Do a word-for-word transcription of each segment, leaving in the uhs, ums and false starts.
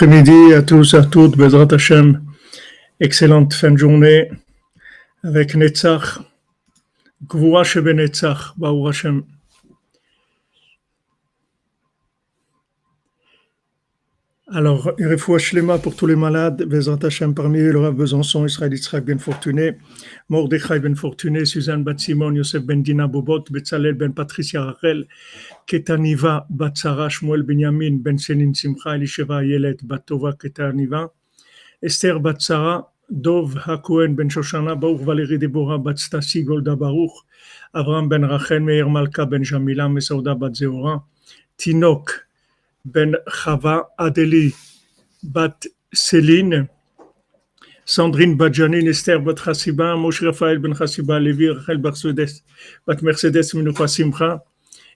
Après-midi à tous, à toutes, Bezrat Hashem, excellente fin de journée avec Netzach, Gvura Shebe Netzach, Baou Hashem. Alors, Refoua Shlema pour tous les malades, Bezrat Hashem, parmi eux, le Rav Besançon, Israël Yitzhak Ben Fortuné, Mordekhai Ben Fortuné, Suzanne Batsimonyos, Bendina Bobot, Betsalel Ben Patricia, Rachel Ketaniva, Bat Zara, Shmuel Benjamin, Ben Shenim Simcha, Eli Shva, Yelet, Batova Ketaniva, Esther Bat Zara, Dov HaCohen Ben Shoshana, Baruch Valerie Deborah, Bat Tasci Golda Baruch, Abraham Ben Rachel, Meir Malka Ben Shamila, Mesouda Bat Zeoura, Tinok Ben Chava, Adélie Bat Céline, Sandrine Badjanine, Esther Bat Chassiba, Moshe Raphaël Ben Chassiba, Lévi Rachel Barsudes, Bat Mercedes Minoucha Simcha,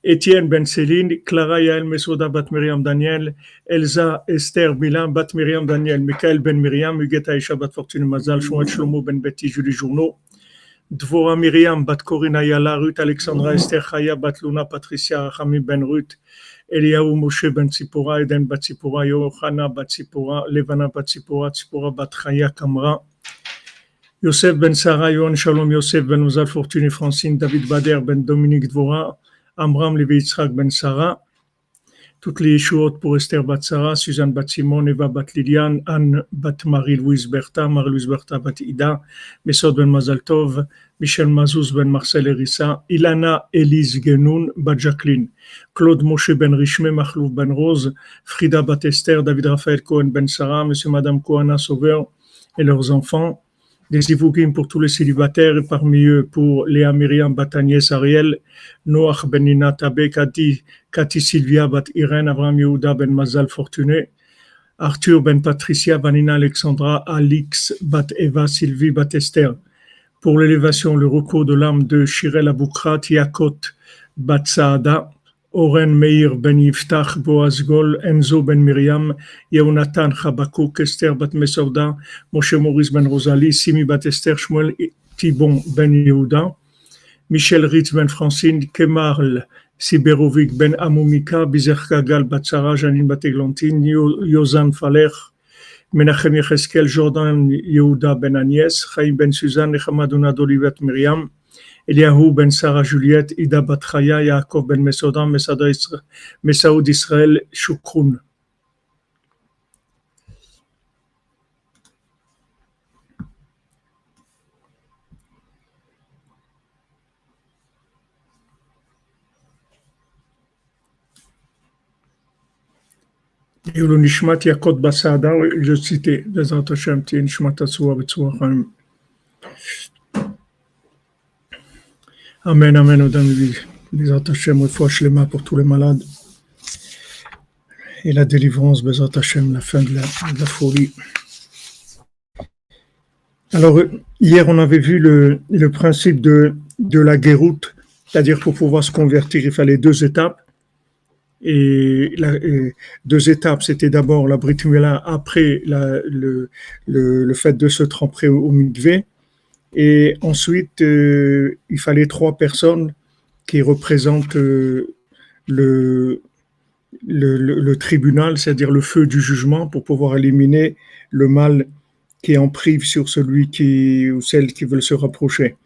Étienne Ben Céline, Clara Yael Mesouda Bat Myriam Daniel, Elsa Esther Milan Bat Myriam Daniel, Michael Ben Myriam, Huguette Aïcha Bat Fortune Mazal, Chouette Shlomo Ben Betty Julie Journeau, Dvora Myriam Bat Corinne Ayala, Ruth Alexandra Esther Chaya Bat Luna Patricia Rachami Ben Ruth, Eliaou Moshe Ben Tzipora, Eden Bat Tzipora, Yohana Bat Tzipora, Levana Bat Tzipora, Tzipora Bat Chaya Kamra, Yosef Ben Sarah, Yohan Shalom Yosef Ben Mazal Fortune Francine, David Bader Ben Dominique Dvora, Amram, Levi Yitzhak Ben Sarah, toutes les Yeshuot pour Esther Bat Sarah, Suzanne Bat Simon, Eva Bat Liliane, Anne Bat Marie-Louise Bertha, Marie-Louise Bertha Bat Ida, Mesod Ben Mazal Tov, Michel Mazouz Ben Marcel Erissa, Ilana Elise Genoun Bat Jacqueline, Claude Moshe Ben Richemé, Mahlouf Ben Rose, Frida Batester, David Raphaël Cohen Ben Sarah, Monsieur Madame Kohana Sauveur et leurs enfants, des Ivougim pour tous les célibataires, et parmi eux pour Léa Myriam Batagnès Ariel, Noach Benina Tabé, Kati, Kati Sylvia Bat Irène, Avram Yehuda Ben Mazal Fortuné, Arthur Ben Patricia, Vanina Alexandra, Alix Bat Eva, Sylvie Bat Esther. Pour l'élévation, le recours de l'âme de Shirel Aboukrat, Yakot Bat Saada, Oren Meir Ben Yiftach, Boaz Gol, Enzo Ben Myriam, Yehonatan Chabakouk, Esther Bat Mesouda, Moshe Maurice Ben Rosalie, Simi Bat Esther, Shmuel Thibon Ben Yehuda, Michel Ritz Ben Francine, Kemal Siberovic Ben Amoumika, Bizer Kagal Bat Sarah, Janine Bat Eglantine, Yozan Faler, Menachem Yecheskel, Jordan Yehuda Ben Agnès, Chaim Ben Suzanne, Hamaduna Dolivet Myriam, Eliahu Ben Sarah Juliette, Ida Bat Chaya, Yaakov Ben Mesouda, Mesaoud Israël, Shukroun. Yulu Nishmat Yakot Basada, je citais, Bezrat Hashem, Tien Nishmat Assoua Betsoua Chaim. Amen, amen, Odin, Bezrat Hashem, Refoua Shlema pour tous les malades. Et la délivrance, Bezrat Hashem, la fin de la, de la folie. Alors, hier, on avait vu le, le principe de, de la guéroute, c'est-à-dire pour pouvoir se convertir, il fallait deux étapes. Et, la, et deux étapes, c'était d'abord la Brit Mila, après la, le, le, le fait de se tremper au, au mikvé. Et ensuite, euh, il fallait trois personnes qui représentent euh, le, le, le, le tribunal, c'est-à-dire le feu du jugement, pour pouvoir éliminer le mal qui en prive sur celui qui, ou celle qui veulent se rapprocher.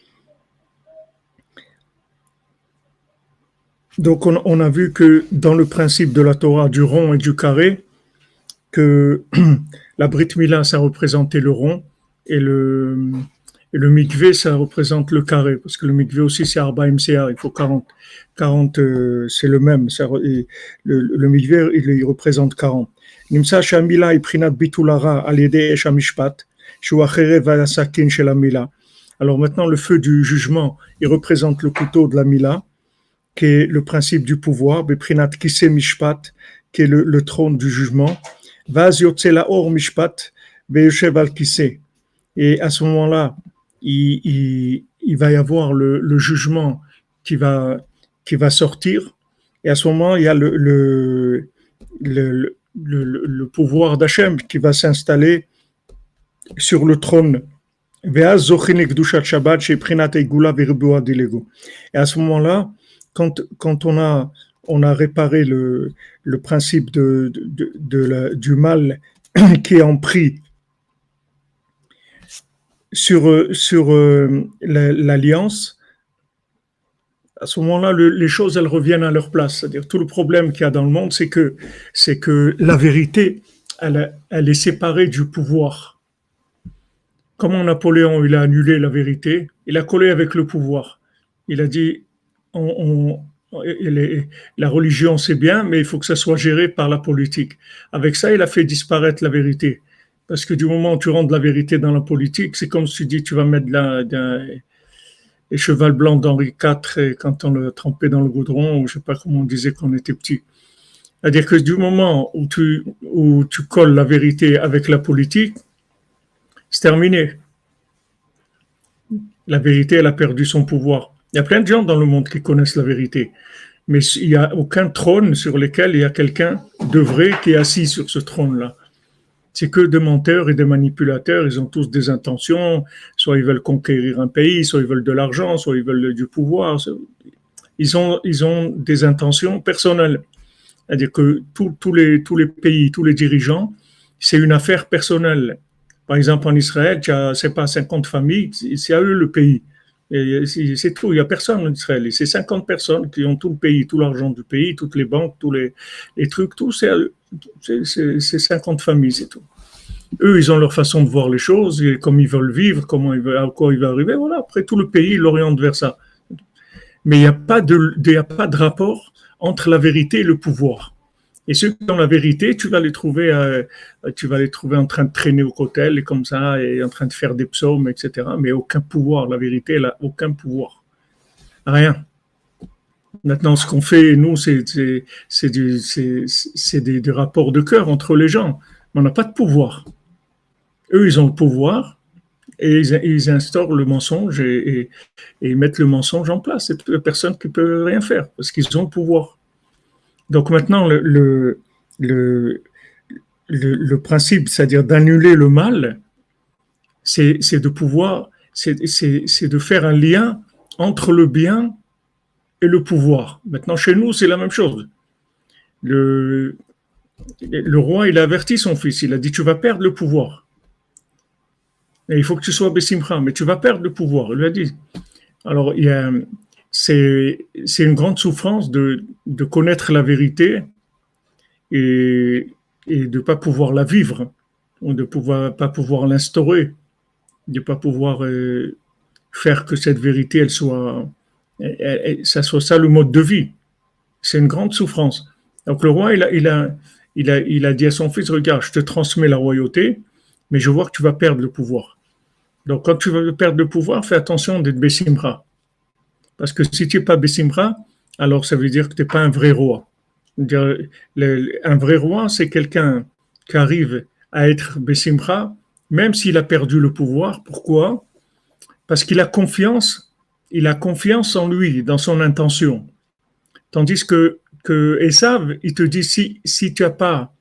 Donc on, on a vu que dans le principe de la Torah du rond et du carré, que la Brit Mila, ça représentait le rond, et le... Et le mikvé, ça représente le carré, parce que le mikvé aussi, c'est Arba M C A, il faut quarante. quarante, euh, c'est le même. Ça, et, le, le mikvé, il, il représente quarante. Nimsa Shamila et Prinat Bitulara Alédé et Shamishpat, Shuachere Valasakin chez la Mila. Alors maintenant, le feu du jugement, il représente le couteau de la Mila, qui est le principe du pouvoir, Beprinat Kise Mishpat, qui est le, le trône du jugement, Vaz Yotzela Or Mishpat, Beyoshev Al Kise. Et à ce moment-là, Il, il, il va y avoir le, le jugement qui va, qui va sortir, et à ce moment, il y a le, le, le, le, le pouvoir d'Hachem qui va s'installer sur le trône. Et à ce moment-là, quand, quand on, a, on a réparé le, le principe de, de, de, de la, du mal qui est en prix sur, sur euh, l'alliance, à ce moment-là, le, les choses, elles reviennent à leur place. C'est-à-dire, tout le problème qu'il y a dans le monde, c'est que, c'est que la vérité, elle, elle est séparée du pouvoir. Comment Napoléon, il a annulé la vérité, il a collé avec le pouvoir. Il a dit, on, on, les, la religion, c'est bien, mais il faut que ça soit géré par la politique. Avec ça, il a fait disparaître la vérité. Parce que du moment où tu rentres la vérité dans la politique, c'est comme si tu dis, tu vas mettre de la... De, les chevals blancs d'Henri quatre et quand on le trempait dans le goudron, ou je ne sais pas comment on disait qu'on était petit. C'est-à-dire que du moment où tu, où tu colles la vérité avec la politique, c'est terminé. La vérité, elle a perdu son pouvoir. Il y a plein de gens dans le monde qui connaissent la vérité, mais il n'y a aucun trône sur lequel il y a quelqu'un de vrai qui est assis sur ce trône-là. C'est que des menteurs et des manipulateurs, ils ont tous des intentions, soit ils veulent conquérir un pays, soit ils veulent de l'argent, soit ils veulent du pouvoir. Ils ont, ils ont des intentions personnelles. C'est-à-dire que tout, tout les, tous les pays, tous les dirigeants, c'est une affaire personnelle. Par exemple, en Israël, tu as, c'est pas cinquante familles, c'est à eux le pays. Et c'est, c'est tout, il n'y a personne en Israël. Et c'est cinquante personnes qui ont tout le pays, tout l'argent du pays, toutes les banques, tous les, les trucs, tout, c'est à eux. C'est, c'est, c'est cinquante familles, c'est tout. Eux, ils ont leur façon de voir les choses, et comme ils veulent vivre, comment ils veulent, à quoi ils veulent arriver. Voilà, après, tout le pays l'oriente vers ça. Mais il n'y a pas de, il n'y a pas de rapport entre la vérité et le pouvoir. Et ceux qui ont la vérité, tu vas les trouver, euh, tu vas les trouver en train de traîner au cotel, et comme ça, et en train de faire des psaumes, et cetera. Mais aucun pouvoir, la vérité, elle n'a aucun pouvoir. Rien. Maintenant, ce qu'on fait, nous, c'est, c'est, c'est, du, c'est, c'est des, des rapports de cœur entre les gens. Mais on n'a pas de pouvoir. Eux, ils ont le pouvoir et ils, ils instaurent le mensonge et, et, et ils mettent le mensonge en place. C'est personne qui ne peut rien faire parce qu'ils ont le pouvoir. Donc maintenant, le, le, le, le, le principe, c'est-à-dire d'annuler le mal, c'est, c'est de pouvoir, c'est, c'est, c'est de faire un lien entre le bien et le pouvoir. Maintenant, chez nous, c'est la même chose. Le, le roi, il a averti son fils. Il a dit, tu vas perdre le pouvoir. Et il faut que tu sois Bessimcha, mais tu vas perdre le pouvoir. Il lui a dit. Alors, il y a, c'est, c'est une grande souffrance de, de connaître la vérité et, et de ne pas pouvoir la vivre, ou de ne pas pouvoir l'instaurer, de ne pas pouvoir euh, faire que cette vérité, elle soit... Et ça soit ça le mode de vie. C'est une grande souffrance. Donc le roi, il a, il a, il a, il a dit à son fils, regarde, je te transmets la royauté, mais je vois que tu vas perdre le pouvoir. Donc quand tu vas perdre le pouvoir, fais attention d'être Bessimcha. Parce que si tu n'es pas Bessimcha, alors ça veut dire que tu n'es pas un vrai roi. Un vrai roi, c'est quelqu'un qui arrive à être Bessimcha, même s'il a perdu le pouvoir. Pourquoi? Parce qu'il a confiance Il a confiance en lui, dans son intention. Tandis que, que Esav, il te dit, si, si tu n'as pas,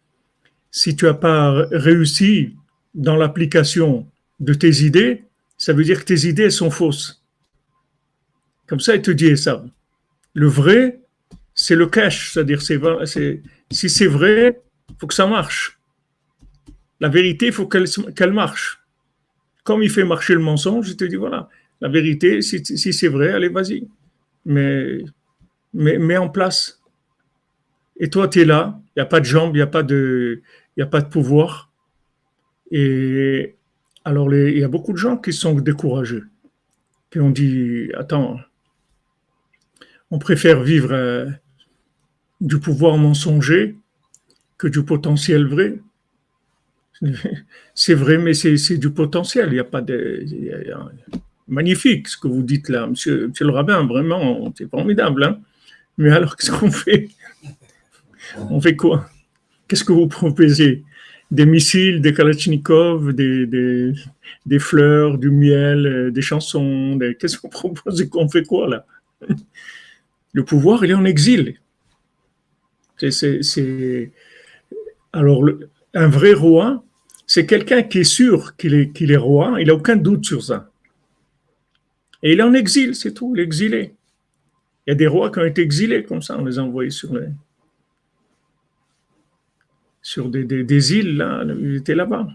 si tu n'as pas réussi dans l'application de tes idées, ça veut dire que tes idées sont fausses. Comme ça, il te dit Esav. Le vrai, c'est le cash, c'est-à-dire c'est, c'est, si c'est vrai, il faut que ça marche. La vérité, il faut qu'elle, qu'elle marche. Comme il fait marcher le mensonge, il te dit, voilà. La vérité, si, si c'est vrai, allez, vas-y. Mais, mais mets en place. Et toi, tu es là, il n'y a pas de jambes, il n'y a pas de, il n'y a pas de pouvoir. Et alors, il y a beaucoup de gens qui sont découragés, qui ont dit, attends, on préfère vivre euh, du pouvoir mensonger que du potentiel vrai. C'est vrai, mais c'est, c'est du potentiel, il n'y a pas de... Y a, y a, magnifique ce que vous dites là, monsieur, monsieur le rabbin, vraiment, c'est formidable. Hein, mais alors, qu'est-ce qu'on fait? On fait quoi? Qu'est-ce que vous proposez? Des missiles, des kalachnikovs, des, des, des fleurs, du miel, des chansons. Des... Qu'est-ce qu'on propose et qu'on fait quoi là? Le pouvoir, il est en exil. C'est, c'est, c'est... Alors, le, un vrai roi, c'est quelqu'un qui est sûr qu'il est, qu'il est roi, il n'a aucun doute sur ça. Et il est en exil, c'est tout, il est exilé. Il y a des rois qui ont été exilés comme ça, on les a envoyés sur les... sur des, des, des îles, là, ils étaient là-bas,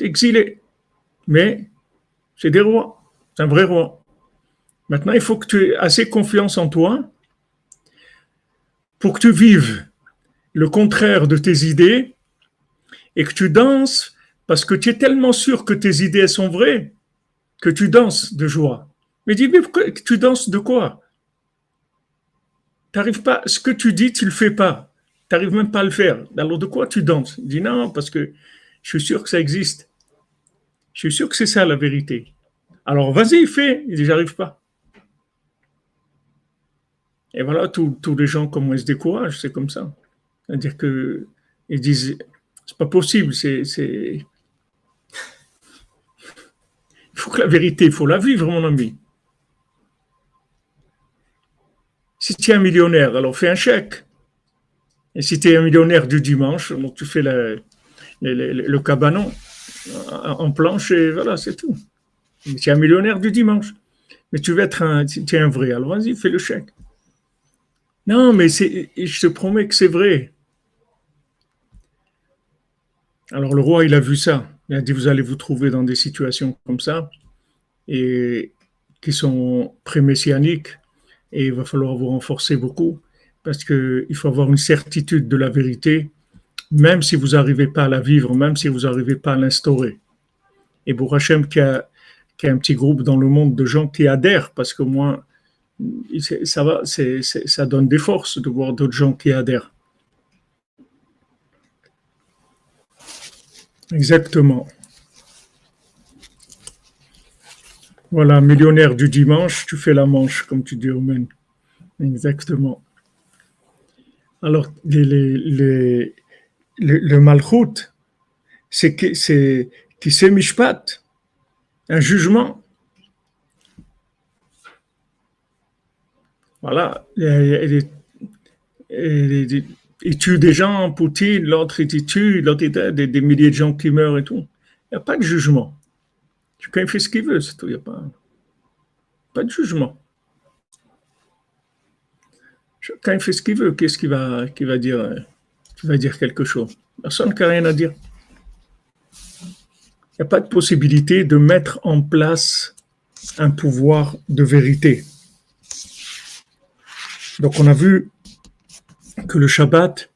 exilés. Mais c'est des rois, c'est un vrai roi. Maintenant, il faut que tu aies assez confiance en toi pour que tu vives le contraire de tes idées et que tu danses parce que tu es tellement sûr que tes idées sont vraies que tu danses de joie. Mais dis, mais pourquoi, tu danses de quoi? T'arrives pas, ce que tu dis, tu le fais pas. T'arrives même pas à le faire. Alors de quoi tu danses? Il dit non, parce que je suis sûr que ça existe. Je suis sûr que c'est ça la vérité. Alors vas-y, fais. Il dit, j'arrive pas. Et voilà, tous les gens, comment ils se découragent, c'est comme ça. C'est-à-dire que ils disent, c'est pas possible, c'est... c'est... Il faut que la vérité, il faut la vivre, mon ami. Si tu es un millionnaire, alors fais un chèque. Et si tu es un millionnaire du dimanche, donc tu fais la, le, le, le cabanon en planche et voilà, c'est tout. Mais tu es un millionnaire du dimanche. Mais tu veux être un, tu es un vrai, alors vas-y, fais le chèque. Non, mais c'est, je te promets que c'est vrai. Alors le roi, il a vu ça. Il a dit, vous allez vous trouver dans des situations comme ça, et qui sont pré-messianiques. Et il va falloir vous renforcer beaucoup parce qu'il faut avoir une certitude de la vérité, même si vous n'arrivez pas à la vivre, même si vous n'arrivez pas à l'instaurer. Et pour Hachem, qui a, qui a un petit groupe dans le monde de gens qui adhèrent, parce qu'au moins, ça, va, c'est, c'est, ça donne des forces de voir d'autres gens qui adhèrent. Exactement. Voilà, millionnaire du dimanche, tu fais la manche, comme tu dis, Omen. Exactement. Alors, les, les, les, les, le malchut, c'est qui c'est, c'est mishpat, un jugement. Voilà, il, il, il, il tue des gens, Poutine, l'autre il tue, l'autre il tue, des, des milliers de gens qui meurent et tout. Il n'y a pas de jugement. Chacun fait ce qu'il veut, c'est tout. Il n'y a pas, pas de jugement. Chacun fait ce qu'il veut. Qu'est-ce qu'il va, qu'il va dire, qu'il va dire quelque chose? Personne n'a rien à dire. Il n'y a pas de possibilité de mettre en place un pouvoir de vérité. Donc on a vu que le Shabbat,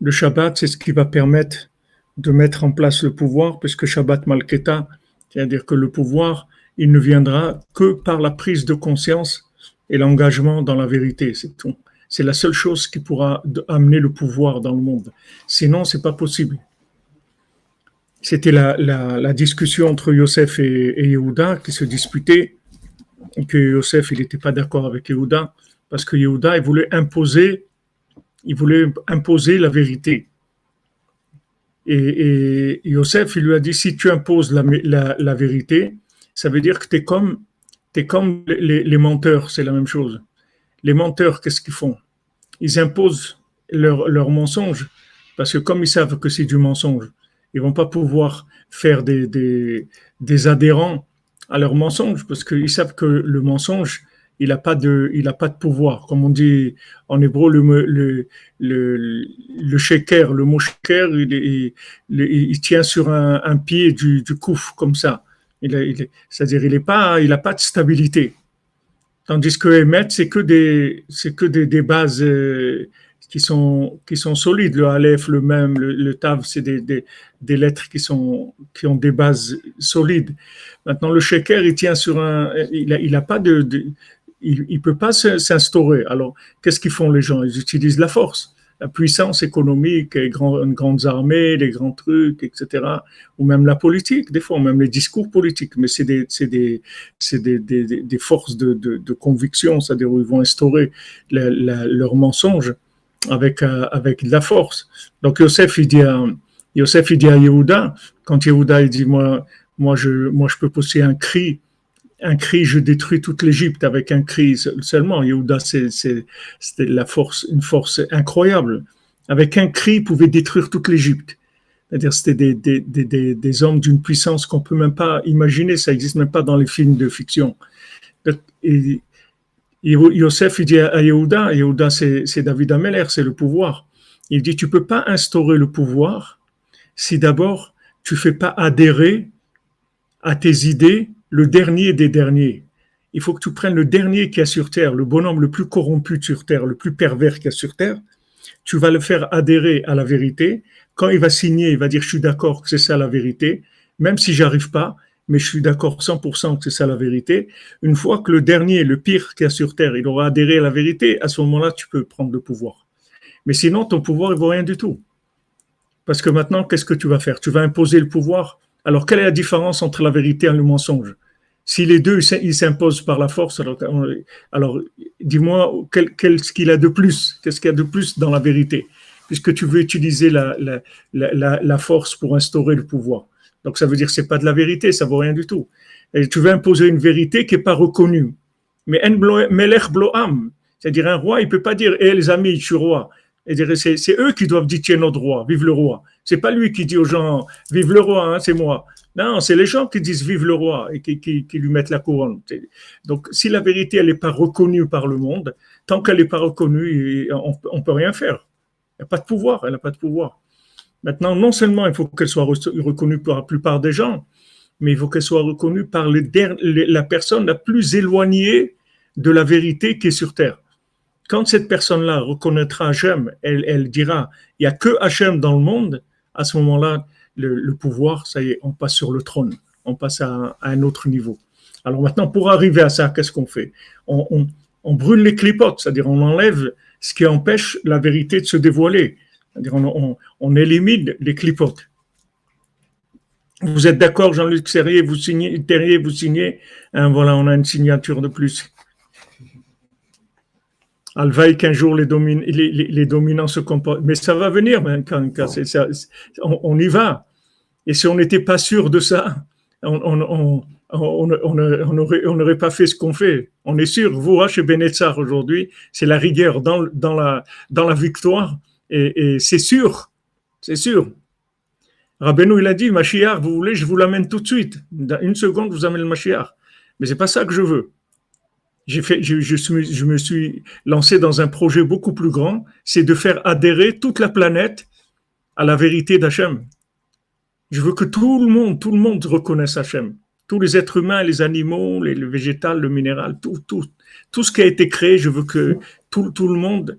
le Shabbat, c'est ce qui va permettre de mettre en place le pouvoir, puisque Shabbat Malketa, c'est-à-dire que le pouvoir, il ne viendra que par la prise de conscience et l'engagement dans la vérité, c'est tout. C'est la seule chose qui pourra amener le pouvoir dans le monde. Sinon, ce n'est pas possible. C'était la, la, la discussion entre Yosef et, et Yehuda qui se disputaient, et que Yosef n'était pas d'accord avec Yehuda, parce que Yehuda il voulait, imposer, il voulait imposer la vérité. Et, et Yosef, il lui a dit, si tu imposes la, la, la vérité, ça veut dire que tu es comme, t'es comme les, les menteurs, c'est la même chose. Les menteurs, qu'est-ce qu'ils font? Ils imposent leur, leur mensonge, parce que comme ils savent que c'est du mensonge, ils ne vont pas pouvoir faire des, des, des adhérents à leur mensonge, parce qu'ils savent que le mensonge, il n'a pas de, il n'a pas de pouvoir. Comme on dit en hébreu, le le le, le sheker, le mot sheker, il, il, il, il tient sur un, un pied du, du kouf comme ça. Il, il, c'est-à-dire, il n'est pas, il n'a pas de stabilité. Tandis que Emet, c'est que des, c'est que des, des bases qui sont, qui sont solides. Le Aleph, le Mem, le, le Tav, c'est des, des, des lettres qui sont, qui ont des bases solides. Maintenant, le sheker, il tient sur un, il a, il a pas de, de il ne peut pas s'instaurer. Alors, qu'est-ce qu'ils font les gens? Ils utilisent la force, la puissance économique, les grandes armées, les grands trucs, et cetera. Ou même la politique, des fois, même les discours politiques. Mais c'est des, c'est des, c'est des, des, des forces de, de, de conviction, c'est-à-dire où ils vont instaurer la, la, leur mensonge avec, avec de la force. Donc, Yosef, il dit à, Yosef, il dit à Yehuda, quand Yehuda, il dit, moi, moi, je, moi, je peux pousser un cri, un cri, je détruis toute l'Égypte avec un cri seulement. Yehuda, c'est, c'est, c'était la force, une force incroyable. Avec un cri, il pouvait détruire toute l'Égypte. C'est-à-dire, c'était des, des, des, des, des hommes d'une puissance qu'on peut même pas imaginer. Ça n'existe même pas dans les films de fiction. Et Yosef, il dit à Yehuda, Yehuda, c'est, c'est David Ameller, c'est le pouvoir. Il dit, tu ne peux pas instaurer le pouvoir si d'abord tu ne fais pas adhérer à tes idées le dernier des derniers. Il faut que tu prennes le dernier qu'il y a sur terre, le bonhomme le plus corrompu sur terre, le plus pervers qu'il y a sur terre. Tu vas le faire adhérer à la vérité. Quand il va signer, il va dire « je suis d'accord que c'est ça la vérité, même si j'arrive pas, mais je suis d'accord cent pour cent que c'est ça la vérité ». Une fois que le dernier, le pire qu'il y a sur terre, il aura adhéré à la vérité, à ce moment-là, tu peux prendre le pouvoir. Mais sinon, ton pouvoir ne vaut rien du tout. Parce que maintenant, qu'est-ce que tu vas faire? Tu vas imposer le pouvoir. Alors, quelle est la différence entre la vérité et le mensonge? Si les deux, ils s'imposent par la force, alors, alors dis-moi, qu'est-ce qu'il a de plus? Qu'est-ce qu'il y a de plus dans la vérité? Puisque tu veux utiliser la, la, la, la force pour instaurer le pouvoir. Donc, ça veut dire que ce n'est pas de la vérité, ça ne vaut rien du tout. Et tu veux imposer une vérité qui n'est pas reconnue. Mais en melech bloam, c'est-à-dire un roi, il ne peut pas dire eh, « hé les amis, je suis roi ». C'est, c'est eux qui doivent dire tiens notre roi, vive le roi. C'est pas lui qui dit aux gens vive le roi, hein, c'est moi. Non, c'est les gens qui disent vive le roi et qui, qui, qui lui mettent la couronne. Donc si la vérité elle n'est pas reconnue par le monde, tant qu'elle n'est pas reconnue, on ne peut rien faire. Il n'y a pas de pouvoir, elle n'a pas de pouvoir. Maintenant, non seulement il faut qu'elle soit reconnue par la plupart des gens, mais il faut qu'elle soit reconnue par les derni- la personne la plus éloignée de la vérité qui est sur terre. Quand cette personne-là reconnaîtra Hachem, elle, elle dira « il n'y a que Hachem dans le monde », à ce moment-là, le, le pouvoir, ça y est, on passe sur le trône, on passe à, à un autre niveau. Alors maintenant, pour arriver à ça, qu'est-ce qu'on fait? on, on, on brûle les clipotes, c'est-à-dire on enlève ce qui empêche la vérité de se dévoiler. C'est-à-dire on, on, on élimine les clipotes. Vous êtes d'accord, Jean-Luc Terrier, vous signez, Terrier, vous signez hein, voilà, on a une signature de plus. Alvaï qu'un jour les, domin- les, les, les dominants se comportent. Mais ça va venir, ben, quand, quand c'est, ça, c'est, on, on y va. Et si on n'était pas sûr de ça, on n'aurait on, on, on, on on pas fait ce qu'on fait. On est sûr, Gvura chez Benetzar aujourd'hui, c'est la rigueur dans, dans, la, dans la victoire. Et, et c'est sûr, c'est sûr. Rabbeinu, il a dit, Mashiach, vous voulez, je vous l'amène tout de suite. Dans une seconde, je vous amène le Mashiach. Mais ce n'est pas ça que je veux. J'ai fait, je, je, suis, je me suis lancé dans un projet beaucoup plus grand, c'est de faire adhérer toute la planète à la vérité d'Hachem. Je veux que tout le monde, tout le monde reconnaisse Hachem. Tous les êtres humains, les animaux, les, le végétal, le minéral, tout, tout, tout ce qui a été créé, je veux que tout, tout le monde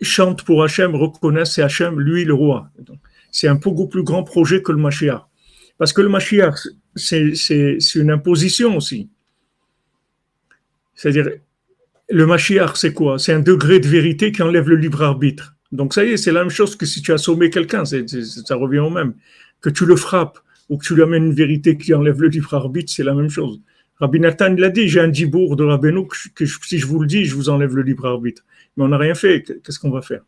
chante pour Hachem, reconnaisse Hachem, lui le roi. Donc, c'est un beaucoup plus grand projet que le Mashiach. Parce que le Mashiach, c'est, c'est, c'est une imposition aussi. C'est-à-dire, le Mashiach, c'est quoi? C'est un degré de vérité qui enlève le libre arbitre. Donc ça y est, c'est la même chose que si tu as assommé quelqu'un, c'est, c'est, ça revient au même. Que tu le frappes ou que tu lui amènes une vérité qui enlève le libre arbitre, c'est la même chose. Rabbi Nathan l'a dit, j'ai un dibour de Rabbeinu que, que je, si je vous le dis, je vous enlève le libre arbitre. Mais on n'a rien fait, qu'est-ce qu'on va faire?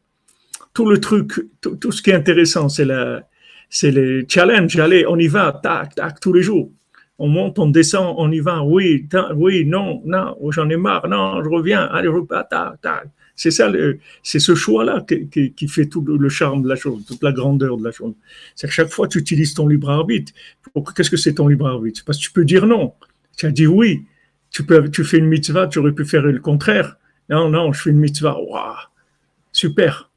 Tout le truc, tout, tout ce qui est intéressant, c'est, la, c'est les challenges, allez, on y va, tac, tac, tous les jours. On monte, on descend, on y va, oui, ta, oui, non, non, j'en ai marre, non, je reviens, allez, repas, ta, ta. C'est ça, le, c'est ce choix-là qui, qui, qui fait tout le charme de la chose, toute la grandeur de la chose. C'est que chaque fois, tu utilises ton libre arbitre. Qu'est-ce que c'est ton libre arbitre? Parce que tu peux dire non. Tu as dit oui, tu, peux, tu fais une mitzvah, tu aurais pu faire le contraire. Non, non, je fais une mitzvah, waouh, super.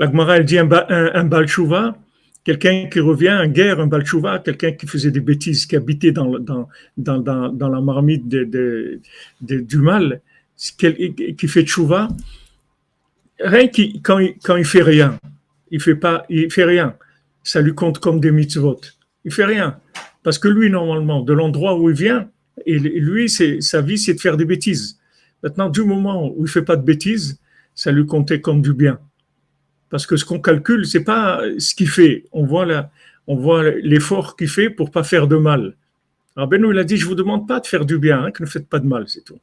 La Gemara, elle dit un, un, un Baal Tchouva. Quelqu'un qui revient en guerre, un Baal Tchouva, quelqu'un qui faisait des bêtises, qui habitait dans, dans, dans, dans, dans la marmite de, de, de, du mal, qui fait Tchouva, rien qui, quand, quand il fait rien, il fait pas, il fait rien, ça lui compte comme des mitzvot. Il fait rien. Parce que lui, normalement, de l'endroit où il vient, et lui, c'est, sa vie, c'est de faire des bêtises. Maintenant, du moment où il ne fait pas de bêtises, ça lui comptait comme du bien. Parce que ce qu'on calcule, c'est pas ce qu'il fait. On voit, la, on voit l'effort qu'il fait pour pas faire de mal. Alors Benoît, il a dit, je vous demande pas de faire du bien, hein, que ne faites pas de mal, c'est tout.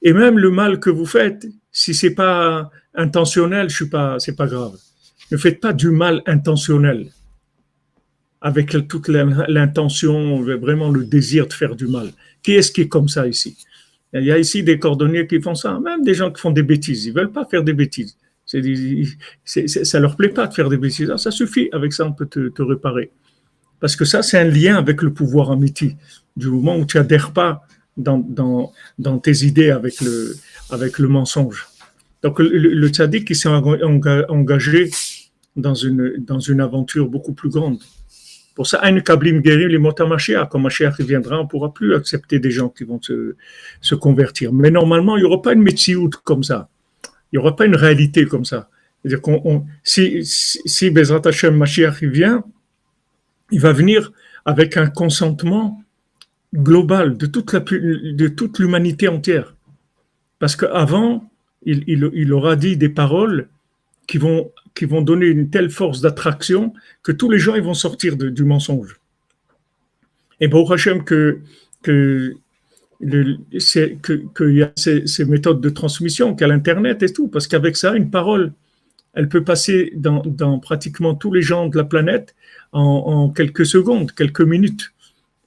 Et même le mal que vous faites, si c'est pas intentionnel, je suis pas, c'est pas grave. Ne faites pas du mal intentionnel, avec toute l'intention, vraiment le désir de faire du mal. Qui est-ce qui est comme ça ici? Il y a ici des cordonniers qui font ça, même des gens qui font des bêtises. Ils veulent pas faire des bêtises. C'est, c'est, c'est, ça leur plaît pas de faire des bêtises. Ah, ça suffit, avec ça on peut te, te réparer. Parce que ça, c'est un lien avec le pouvoir amiti. Du moment où tu n'adhères pas dans, dans, dans tes idées avec le, avec le mensonge. Donc le, le tzaddik qui s'est engagé dans une, dans une aventure beaucoup plus grande. Pour ça, Ein Kablim Gerim Limot HaMashiach. Quand Mashiach viendra, on ne pourra plus accepter des gens qui vont se, se convertir. Mais normalement, il n'y aura pas une Metsiout comme ça. Il n'y aura pas une réalité comme ça. C'est-à-dire qu'on, on, si, si, si Bezrat Hashem Mashiach vient, il va venir avec un consentement global de toute, la, de toute l'humanité entière. Parce qu'avant, il, il, il aura dit des paroles qui vont, qui vont donner une telle force d'attraction que tous les gens ils vont sortir de, du mensonge. Et Baruch Hashem que, que, le, c'est, que, que y a ces, ces méthodes de transmission qu'à l'Internet et tout, parce qu'avec ça, une parole, elle peut passer dans, dans pratiquement tous les gens de la planète en, en quelques secondes, quelques minutes.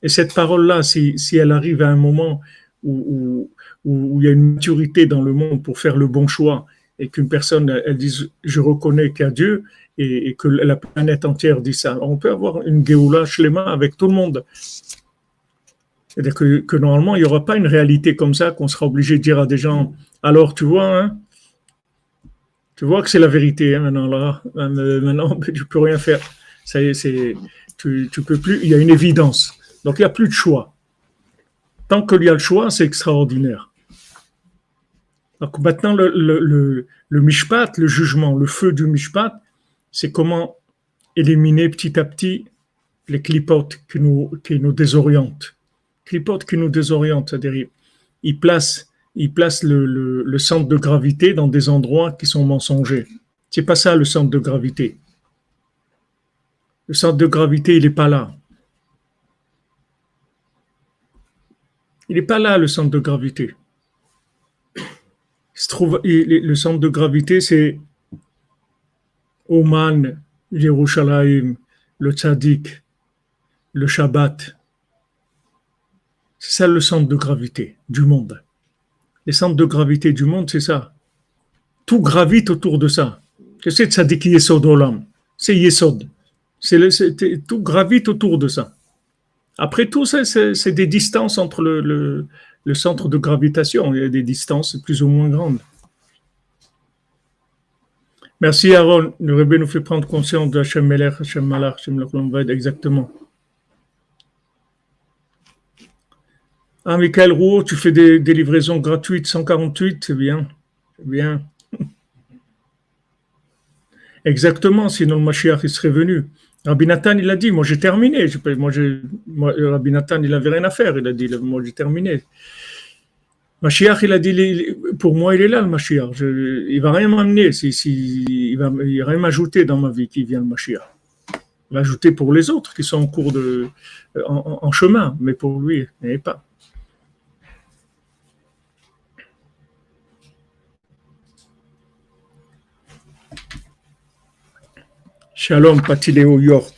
Et cette parole-là, si, si elle arrive à un moment où, où, où il y a une maturité dans le monde pour faire le bon choix, et qu'une personne, elle dise « je reconnais qu'il y a Dieu » et que la planète entière dit ça. On peut avoir une Géoula Shlema avec tout le monde. C'est-à-dire que, que normalement, il n'y aura pas une réalité comme ça qu'on sera obligé de dire à des gens « alors, tu vois, hein, tu vois que c'est la vérité, hein, maintenant, là, maintenant, tu ne peux rien faire. Ça y est, c'est, tu, tu peux plus, il y a une évidence. » Donc, il n'y a plus de choix. Tant qu'il y a le choix, c'est extraordinaire. Donc maintenant, le, le, le, le mishpat, le jugement, le feu du mishpat, c'est comment éliminer petit à petit les clipotes qui nous, qui nous désorientent. Clipotes qui nous désorientent, c'est-à-dire ils placent, ils placent le, le, le centre de gravité dans des endroits qui sont mensongers. C'est pas ça le centre de gravité. Le centre de gravité, il n'est pas là. Il n'est pas là, le centre de gravité. Se trouve, le centre de gravité, c'est Oman, Yerushalayim, le Tzadik, le Shabbat. C'est ça le centre de gravité du monde. Les centres de gravité du monde, c'est ça. Tout gravite autour de ça. C'est Tzadik Yesod Olam. C'est Yesod. C'est le, c'est, tout gravite autour de ça. Après tout, ça, c'est, c'est des distances entre le... le le centre de gravitation, il y a des distances plus ou moins grandes. Merci Aaron, le Rebbe nous fait prendre conscience de Hashem Melech, Hashem Malach, Hashem Lachlomved, exactement. Ah, Michael Rouault, tu fais des, des livraisons gratuites, cent quarante-huit, c'est bien, c'est bien. Exactement, sinon le Mashiach, il serait venu. Rabbi Nathan, il a dit, moi j'ai terminé. Moi, j'ai, moi, Rabbi Nathan, il n'avait rien à faire. Il a dit, moi j'ai terminé. Mashiach, il a dit, pour moi, il est là, le Mashiach. Je, il ne va rien m'amener. Si, si, il ne va, il va rien m'ajouter dans ma vie qui vient le Mashiach. Il va ajouter pour les autres qui sont en cours de, en, en chemin. Mais pour lui, il n'y a pas. Shalom, Patileo York.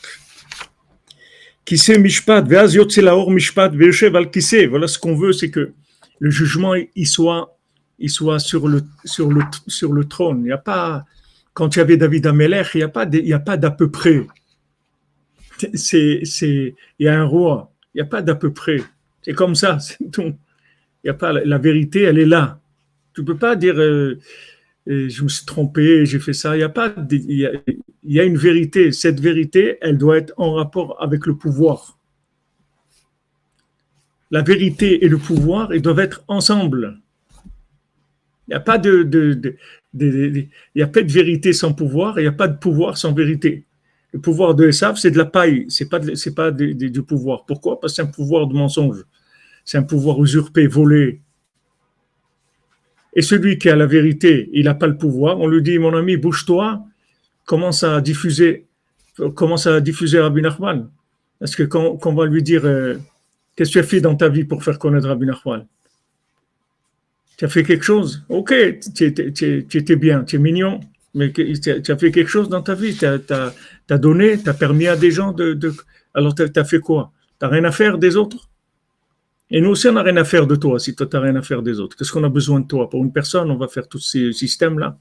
Kissé Mishpat, Veaz Yotzelaor Mishpat, Vechev al Kissé. Voilà ce qu'on veut, c'est que le jugement, il soit, il soit sur, le, sur, le, sur le trône. Il n'y a pas, quand il y avait David Ameler, il n'y a, a pas d'à peu près. C'est, c'est, il y a un roi, il n'y a pas d'à peu près. C'est comme ça, c'est tout. Il y a pas, la vérité, elle est là. Tu ne peux pas dire. Euh, Et je me suis trompé, j'ai fait ça. Il y a pas, il y a, il y a une vérité. Cette vérité, elle doit être en rapport avec le pouvoir. La vérité et le pouvoir, ils doivent être ensemble. Il n'y a pas de, de, de, de, de, de, il y a pas de vérité sans pouvoir, et il n'y a pas de pouvoir sans vérité. Le pouvoir de Esav, c'est de la paille, c'est pas, de, c'est pas de, de, du pouvoir. Pourquoi? Parce que c'est un pouvoir de mensonge, c'est un pouvoir usurpé, volé. Et celui qui a la vérité, il n'a pas le pouvoir. On lui dit, mon ami, bouge-toi, commence à diffuser, commence à diffuser Rabbi Nachman. Parce que quand, quand on va lui dire, euh, qu'est-ce que tu as fait dans ta vie pour faire connaître Rabbi Nachman? Tu as fait quelque chose? Ok, tu étais bien, tu es mignon, mais tu as fait quelque chose dans ta vie. Tu as donné, tu as permis à des gens de... de... Alors, tu as fait quoi? Tu n'as rien à faire des autres? Et nous aussi, on n'a rien à faire de toi, si toi, tu n'as rien à faire des autres. Qu'est-ce qu'on a besoin de toi? Pour une personne, on va faire tout ce système-là.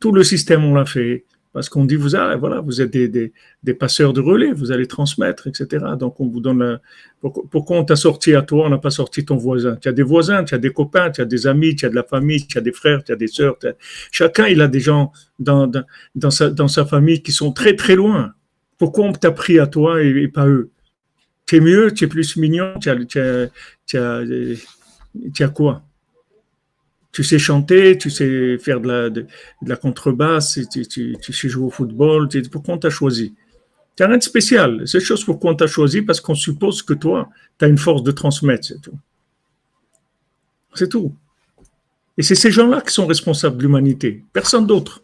Tout le système, on l'a fait. parce qu'on dit, vous, allez, voilà, vous êtes des, des, des passeurs de relais, vous allez transmettre, et cetera. Donc, on vous donne la... Pourquoi on t'a sorti à toi, on n'a pas sorti ton voisin? Tu as des voisins, tu as des copains, tu as des amis, tu as de la famille, tu as des frères, tu as des sœurs. T'as... Chacun, il a des gens dans, dans, dans, sa, dans sa famille qui sont très, très loin. Pourquoi on t'a pris à toi et, et pas eux? Tu es mieux, tu es plus mignon, tu as, tu as, tu as, tu as quoi? Tu sais chanter, tu sais faire de la, de, de la contrebasse, tu, tu, tu sais jouer au football. Tu, pourquoi on t'a choisi? Tu n'as rien de spécial. C'est chose pourquoi on t'a choisi, parce qu'on suppose que toi, tu as une force de transmettre, c'est tout. C'est tout. Et c'est ces gens-là qui sont responsables de l'humanité. Personne d'autre.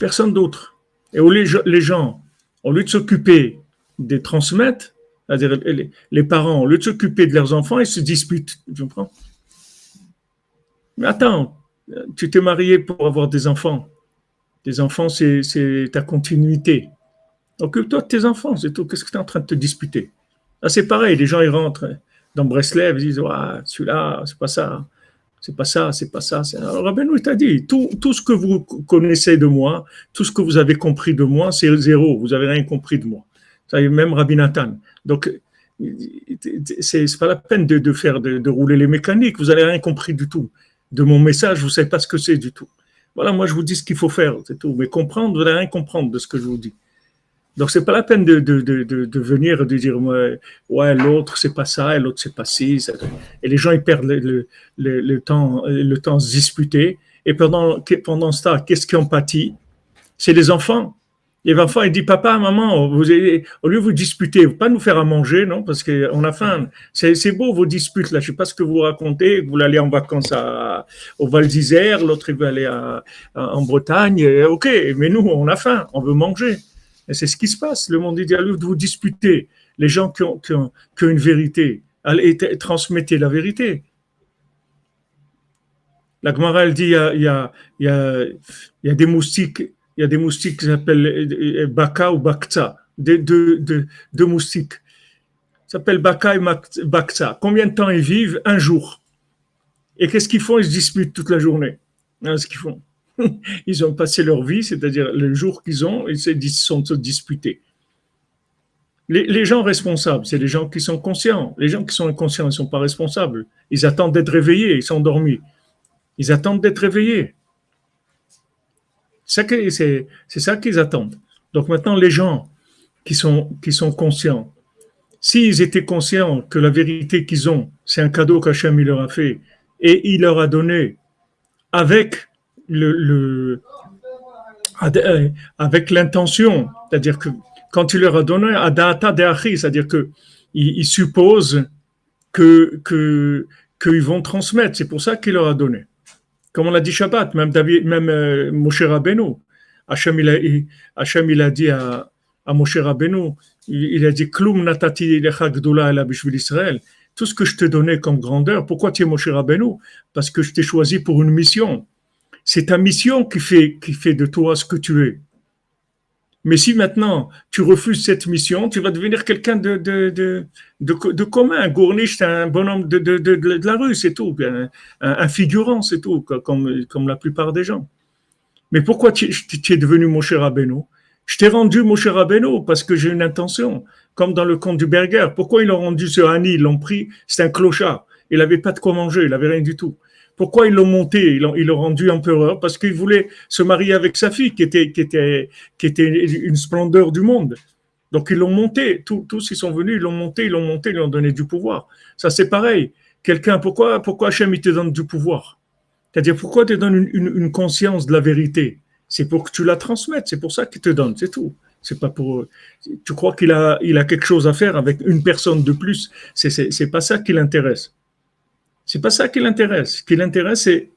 Personne d'autre. Et où les, les gens, au lieu de s'occuper de transmettre, c'est-à-dire les, les parents, au lieu de s'occuper de leurs enfants, ils se disputent. Tu comprends? Mais attends, tu t'es marié pour avoir des enfants. Tes enfants, c'est, c'est ta continuité. Occupe-toi de tes enfants, c'est tout. Qu'est-ce que tu es en train de te disputer? Là, c'est pareil, les gens, ils rentrent dans Breslev, ils disent « Ah, celui-là, c'est pas ça, c'est pas ça, c'est pas ça. » Alors, Rabbeinu, il t'a dit, tout, tout ce que vous connaissez de moi, tout ce que vous avez compris de moi, c'est zéro, vous n'avez rien compris de moi. Ça, même Rabbi Nathan. Donc, c'est, c'est pas la peine de, de faire, de, de rouler les mécaniques, vous n'avez rien compris du tout. De mon message, vous ne savez pas ce que c'est du tout. Voilà, moi, je vous dis ce qu'il faut faire, c'est tout. Mais comprendre, vous n'allez rien comprendre de ce que je vous dis. Donc, ce n'est pas la peine de, de, de, de venir et de dire, ouais, l'autre, c'est pas ça, et l'autre, c'est pas ci. Ça. Et les gens, ils perdent le, le, le, le, temps, le temps à se disputer. Et pendant, pendant ce temps, qu'est-ce qui en pâtit? C'est les enfants. Les enfants, ils disent, papa, maman, vous avez, au lieu de vous disputer, vous ne pas nous faire à manger, non, parce qu'on a faim. C'est, c'est beau vos disputes, là, je ne sais pas ce que vous racontez, vous allez en vacances à, au Val d'Isère, l'autre, il veut aller à, à, en Bretagne, ok, mais nous, on a faim, on veut manger. Et c'est ce qui se passe, le monde dit, au lieu de vous disputer, les gens qui ont, qui ont, qui ont une vérité, allez, transmettez la vérité. La Gemara, elle dit, il y a, il y a, il y a, il y a des moustiques, Il y a des moustiques qui s'appellent Baka ou Bakta, deux, deux, deux, deux moustiques. Ils s'appellent Baka et Bakta. Combien de temps ils vivent? Un jour. Et qu'est-ce qu'ils font? Ils se disputent toute la journée. Hein, ce qu'ils font. Ils ont passé leur vie, c'est-à-dire le jour qu'ils ont, ils se sont disputés. Les, les gens responsables, c'est les gens qui sont conscients. Les gens qui sont inconscients, ils ne sont pas responsables. Ils attendent d'être réveillés, ils sont endormis. Ils attendent d'être réveillés. Ça que, c'est, c'est ça qu'ils attendent. Donc maintenant, les gens qui sont, qui sont conscients, s'ils étaient conscients que la vérité qu'ils ont, c'est un cadeau qu'Hachem leur a fait, et il leur a donné avec, le, le, avec l'intention, c'est-à-dire que quand il leur a donné, c'est-à-dire qu'ils supposent que, que, qu'ils vont transmettre, c'est pour ça qu'il leur a donné. Comme on l'a dit Shabbat, même, David, même euh, Moshe Rabbeinu, Hachem il a, il, Hachem, il a dit à, à Moshe Rabbeinu, il, il a dit Klum natati lecha gdoula ela bishvil Israël. Tout ce que je te donnais comme grandeur, pourquoi tu es Moshe Rabbeinu? Parce que je t'ai choisi pour une mission. C'est ta mission qui fait, qui fait de toi ce que tu es. Mais si maintenant tu refuses cette mission, tu vas devenir quelqu'un de, de, de, de, de commun, un gourniche, un bonhomme de, de, de, de la rue, c'est tout, un, un figurant, c'est tout, comme, comme la plupart des gens. Mais pourquoi tu, tu es devenu Moshe Rabbeinu? Je t'ai rendu Moshe Rabbeinu parce que j'ai une intention, comme dans le conte du Berger. Pourquoi ils l'ont rendu ce Hani? Ils l'ont pris, c'est un clochard, il n'avait pas de quoi manger, il n'avait rien du tout. Pourquoi ils l'ont monté, ils l'ont, ils l'ont rendu empereur? Parce qu'il voulait se marier avec sa fille, qui était, qui était, qui était une splendeur du monde. Donc ils l'ont monté, tous, tous ils sont venus, ils l'ont monté, ils l'ont monté, ils lui ont donné du pouvoir. Ça c'est pareil. Quelqu'un, pourquoi, pourquoi Hachem il te donne du pouvoir? C'est-à-dire pourquoi il te donne une, une, une conscience de la vérité? C'est pour que tu la transmettes, c'est pour ça qu'il te donne, c'est tout. C'est pas pour. Tu crois qu'il a, il a quelque chose à faire avec une personne de plus? C'est, c'est, c'est pas ça qui l'intéresse. C'est pas ça qui l'intéresse. Ce qui l'intéresse, c'est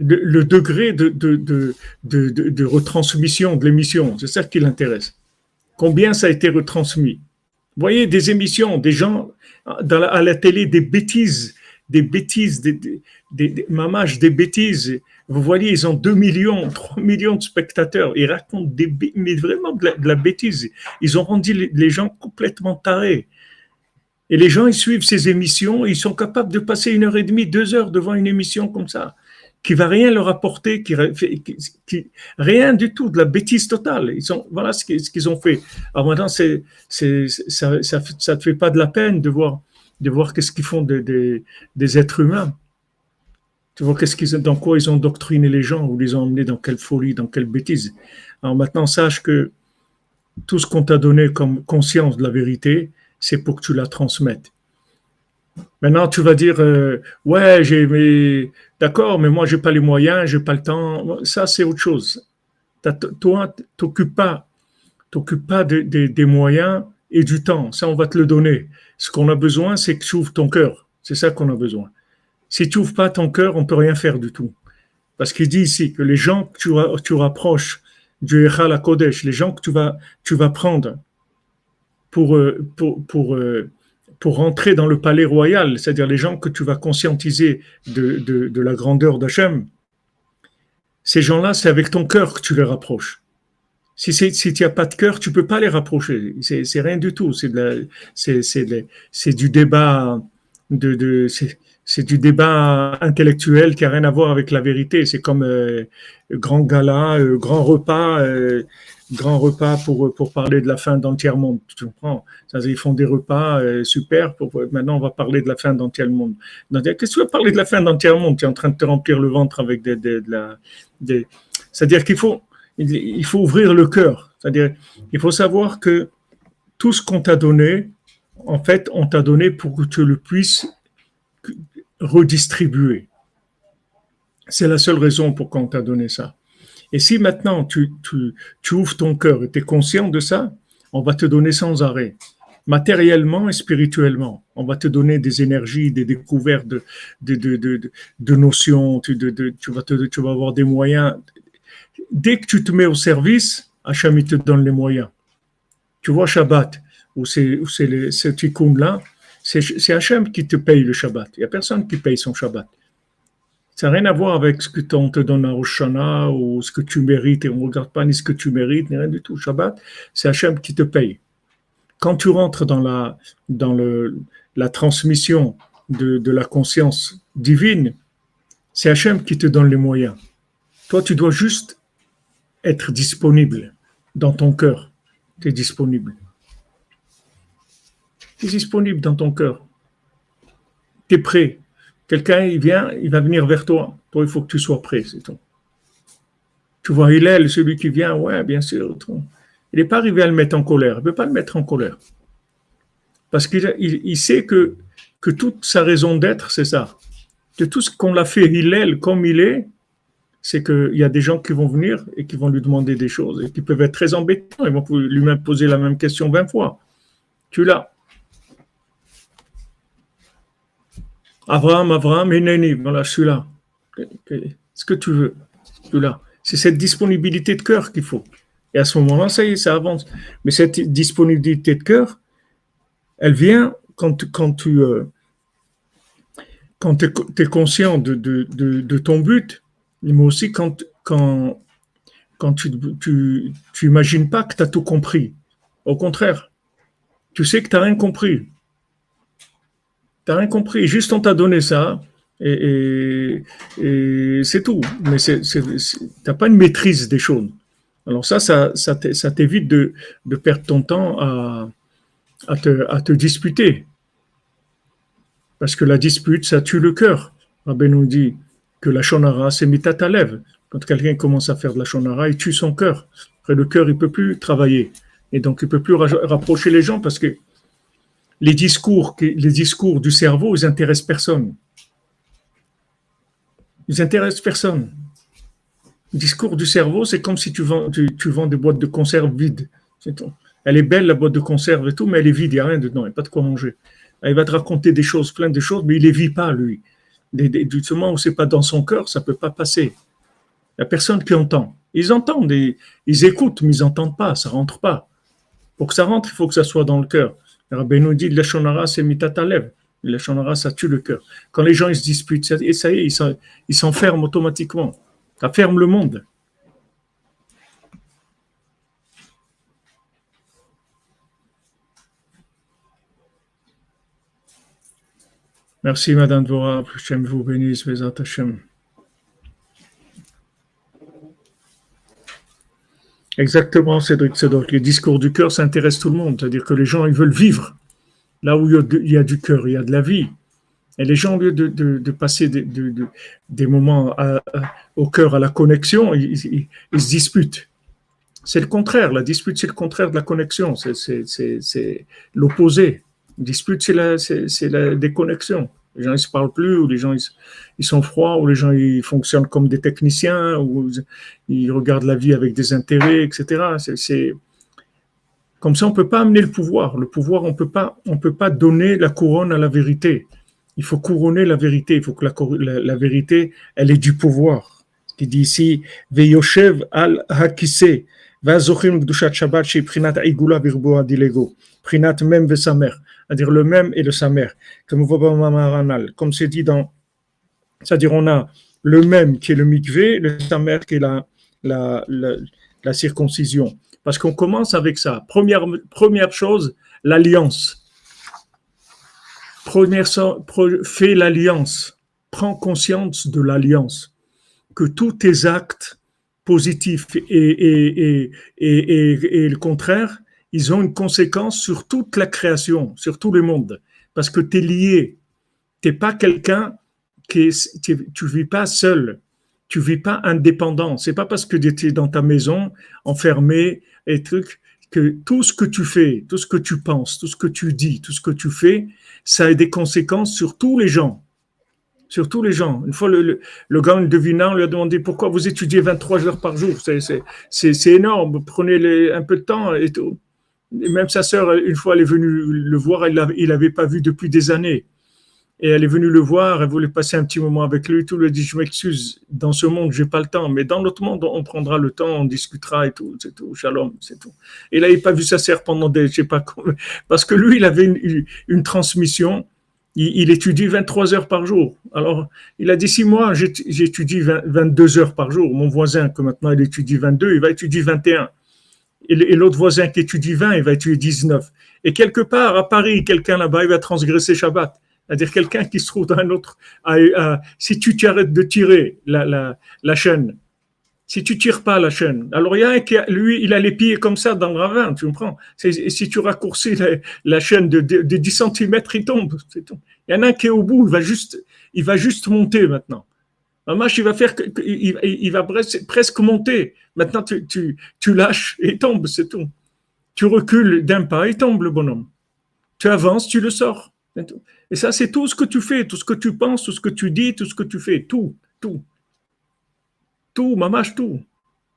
le, le degré de, de, de, de, de, de retransmission de l'émission. C'est ça qui l'intéresse. Combien ça a été retransmis? Vous voyez des émissions, des gens dans la, à la télé, des bêtises, des bêtises, des, des, des, des mamages, des bêtises. Vous voyez, ils ont deux millions, trois millions de spectateurs. Ils racontent des, mais vraiment de la, de la bêtise. Ils ont rendu les, les gens complètement tarés. Et les gens, ils suivent ces émissions, ils sont capables de passer une heure et demie, deux heures devant une émission comme ça. qui va rien leur apporter, qui, qui, qui rien du tout, de la bêtise totale. Ils sont, voilà ce qu'ils, ce qu'ils ont fait. Alors maintenant, c'est, c'est, ça, ça, ça te fait pas de la peine de voir, de voir qu'est-ce qu'ils font des, des, des êtres humains. Tu vois qu'est-ce qu'ils, dans quoi ils ont doctriné les gens, ou les ont emmenés dans quelle folie, dans quelle bêtise. Alors maintenant, sache que tout ce qu'on t'a donné comme conscience de la vérité, c'est pour que tu la transmettes. Maintenant, tu vas dire, euh, ouais, j'ai, mais, d'accord, mais moi, j'ai pas les moyens, j'ai pas le temps. Ça, c'est autre chose. T'as, toi, t'occupes pas, t'occupes pas de, de, des moyens et du temps. Ça, on va te le donner. Ce qu'on a besoin, c'est que tu ouvres ton cœur. C'est ça qu'on a besoin. Si tu ouvres pas ton cœur, on peut rien faire du tout. Parce qu'il dit ici que les gens que tu, tu rapproches du Echal HaKodesh, les gens que tu vas, tu vas prendre pour, pour, pour, pour rentrer dans le palais royal, c'est-à-dire les gens que tu vas conscientiser de, de, de la grandeur d'Hachem, ces gens-là, c'est avec ton cœur que tu les rapproches. Si c'est, si tu n'as pas de cœur, tu peux pas les rapprocher. C'est, c'est rien du tout. C'est de la, c'est, c'est de, c'est du débat de, de, c'est, c'est du débat intellectuel qui a rien à voir avec la vérité. C'est comme euh, grand gala, euh, grand repas, euh, grand repas pour pour parler de la fin dans le tiers monde. Tu comprends ? Ils font des repas euh, super. Pour, maintenant, on va parler de la fin dans le tiers monde. Donc, qu'est-ce que tu veux parler de la fin dans le tiers monde ? Tu es en train de te remplir le ventre avec des, des, de la, des... C'est-à-dire qu'il faut il faut ouvrir le cœur. C'est-à-dire il faut savoir que tout ce qu'on t'a donné, en fait, on t'a donné pour que tu le puisses redistribuer. C'est la seule raison pour qu'on t'a donné ça. Et si maintenant tu, tu, tu ouvres ton cœur et tu es conscient de ça, on va te donner sans arrêt, matériellement et spirituellement. On va te donner des énergies, des découvertes, de, de, de, de, de notions, tu, de, de, tu, vas te, tu vas avoir des moyens. Dès que tu te mets au service, Hachem il te donne les moyens. Tu vois Shabbat, ou c'est ce tikkun-là, c'est, c'est Hachem qui te paye le Shabbat. Il n'y a personne qui paye son Shabbat. Ça n'a rien à voir avec ce que on te donne à Shoshana ou ce que tu mérites, et on ne regarde pas ni ce que tu mérites, ni rien du tout. Shabbat, c'est Hachem qui te paye. Quand tu rentres dans la, dans le, la transmission de, de la conscience divine, c'est Hachem qui te donne les moyens. Toi, tu dois juste être disponible dans ton cœur. Tu es disponible. Tu es disponible dans ton cœur. Tu es prêt. Quelqu'un, il vient, il va venir vers toi. Toi, il faut que tu sois prêt, c'est tout. Tu vois Hillel, celui qui vient, ouais, bien sûr. Il n'est pas arrivé à le mettre en colère. Il ne peut pas le mettre en colère. Parce qu'il il, il sait que, que toute sa raison d'être, c'est ça. De tout ce qu'on l'a fait Hillel comme il est, c'est qu'il y a des gens qui vont venir et qui vont lui demander des choses et qui peuvent être très embêtants. Ils vont lui-même poser la même question vingt fois. Tu l'as. Abraham, Abraham, Eneni, voilà, je suis là. Ce que tu veux, je suis là. C'est cette disponibilité de cœur qu'il faut. Et à ce moment-là, ça y est, ça avance. Mais cette disponibilité de cœur, elle vient quand, quand tu euh, quand tu es conscient de, de, de, de ton but, mais aussi quand, quand, quand tu n'imagines pas que tu as tout compris. Au contraire, tu sais que tu n'as rien compris. T'as rien compris, juste on t'a donné ça et, et, et c'est tout. Mais c'est, c'est, c'est, t'as pas une maîtrise des choses. Alors ça, ça, ça t'évite de, de perdre ton temps à, à, te, à te disputer. Parce que la dispute, ça tue le cœur. Rabbi nous dit que la shonara, c'est mitat halev. Quand quelqu'un commence à faire de la shonara, il tue son cœur. Après, le cœur, il peut plus travailler. Et donc, il peut plus rapprocher les gens parce que Les discours, les discours du cerveau, ils intéressent personne. Ils intéressent personne. Le discours du cerveau, c'est comme si tu vends, tu, tu vends des boîtes de conserve vides. C'est tout. Elle est belle, la boîte de conserve et tout, mais elle est vide, il n'y a rien dedans, il n'y a pas de quoi manger. Elle va te raconter des choses, plein de choses, mais il ne les vit pas, lui. Du moment où ce n'est pas dans son cœur, ça ne peut pas passer. Il n'y a personne qui entend. Ils entendent, et, ils écoutent, mais ils n'entendent pas, ça ne rentre pas. Pour que ça rentre, il faut que ça soit dans le cœur. Rabbi nous dit, le shonara, c'est mitat halev. Le shonara, ça tue le cœur. Quand les gens ils se disputent, ça, et ça y est, ils s'enferment automatiquement. Ça ferme le monde. Merci, Madame Dvora. Hachem vous bénisse, Bezat Hachem. Exactement, Cédric. C'est donc les discours du cœur, ça intéresse tout le monde. C'est-à-dire que les gens, ils veulent vivre là où il y a du cœur, il y a de la vie. Et les gens, au lieu de, de, de passer de, de, de, des moments à, à, au cœur à la connexion, ils, ils, ils se disputent. C'est le contraire. La dispute, c'est le contraire de la connexion. C'est, c'est, c'est, c'est l'opposé. La dispute, c'est la, c'est, c'est la déconnexion. Les gens, ils ne se parlent plus, ou les gens, ils, ils sont froids, ou les gens, ils fonctionnent comme des techniciens, ou ils regardent la vie avec des intérêts, et cetera. C'est, c'est... Comme ça, on ne peut pas amener le pouvoir. Le pouvoir, on ne peut pas donner la couronne à la vérité. Il faut couronner la vérité. Il faut que la, la, la vérité, elle ait du pouvoir. Il dit ici, « Veyoshev al hakise » c'est-à-dire le même et le samer, comme c'est dit dans, c'est-à-dire on a le même qui est le mikvé, le samer qui est la, la, la, la circoncision, parce qu'on commence avec ça, première, première chose, l'alliance, première, fais l'alliance, prends conscience de l'alliance, que tous tes actes positif et, et, et, et, et, et le contraire, ils ont une conséquence sur toute la création, sur tout le monde, parce que tu es lié, tu n'es pas quelqu'un, qui est, tu ne vis pas seul, tu ne vis pas indépendant, ce n'est pas parce que tu es dans ta maison, enfermé, et truc, que tout ce que tu fais, tout ce que tu penses, tout ce que tu dis, tout ce que tu fais, ça a des conséquences sur tous les gens. Sur tous les gens. Une fois, le, le, le gars, le devinant, on lui a demandé pourquoi vous étudiez vingt-trois heures par jour. C'est, c'est, c'est, c'est énorme. Prenez les, un peu de temps. Et tout. Et même sa sœur, une fois, elle est venue le voir. Elle, il l'avait pas vu depuis des années. Et elle est venue le voir. Elle voulait passer un petit moment avec lui. Et tout. Elle lui a dit, je m'excuse. Dans ce monde, j'ai pas le temps. Mais dans l'autre monde, on prendra le temps, on discutera et tout. C'est tout. Shalom, c'est tout. Et là, il n'avait pas vu sa sœur pendant des, je sais pas combien. Parce que lui, il avait une, une transmission. Il, il étudie vingt-trois heures par jour. Alors, il a dit, si moi, j'étudie vingt-deux heures par jour, mon voisin, que maintenant il étudie vingt-deux, il va étudier vingt et un. Et, et l'autre voisin qui étudie vingt, il va étudier dix-neuf. Et quelque part, à Paris, quelqu'un là-bas, il va transgresser Shabbat. C'est-à-dire quelqu'un qui se trouve dans un autre... À, à, si tu t'arrêtes de tirer la, la, la chaîne, si tu tires pas la chaîne, alors il y a un qui, a, lui, il a les pieds comme ça dans le ravin, tu comprends? C'est, si tu raccourcis la, la chaîne de, de, de dix centimètres, il tombe. C'est tout. Il y en a un qui est au bout, il va juste, il va juste monter maintenant. Un match, il va faire, il, il va presque, presque monter. Maintenant, tu, tu, tu lâches et il tombe, c'est tout. Tu recules d'un pas, il tombe le bonhomme. Tu avances, tu le sors. C'est tout. Et ça, c'est tout ce que tu fais, tout ce que tu penses, tout ce que tu dis, tout ce que tu fais, tout, tout. Tout, mamache, tout.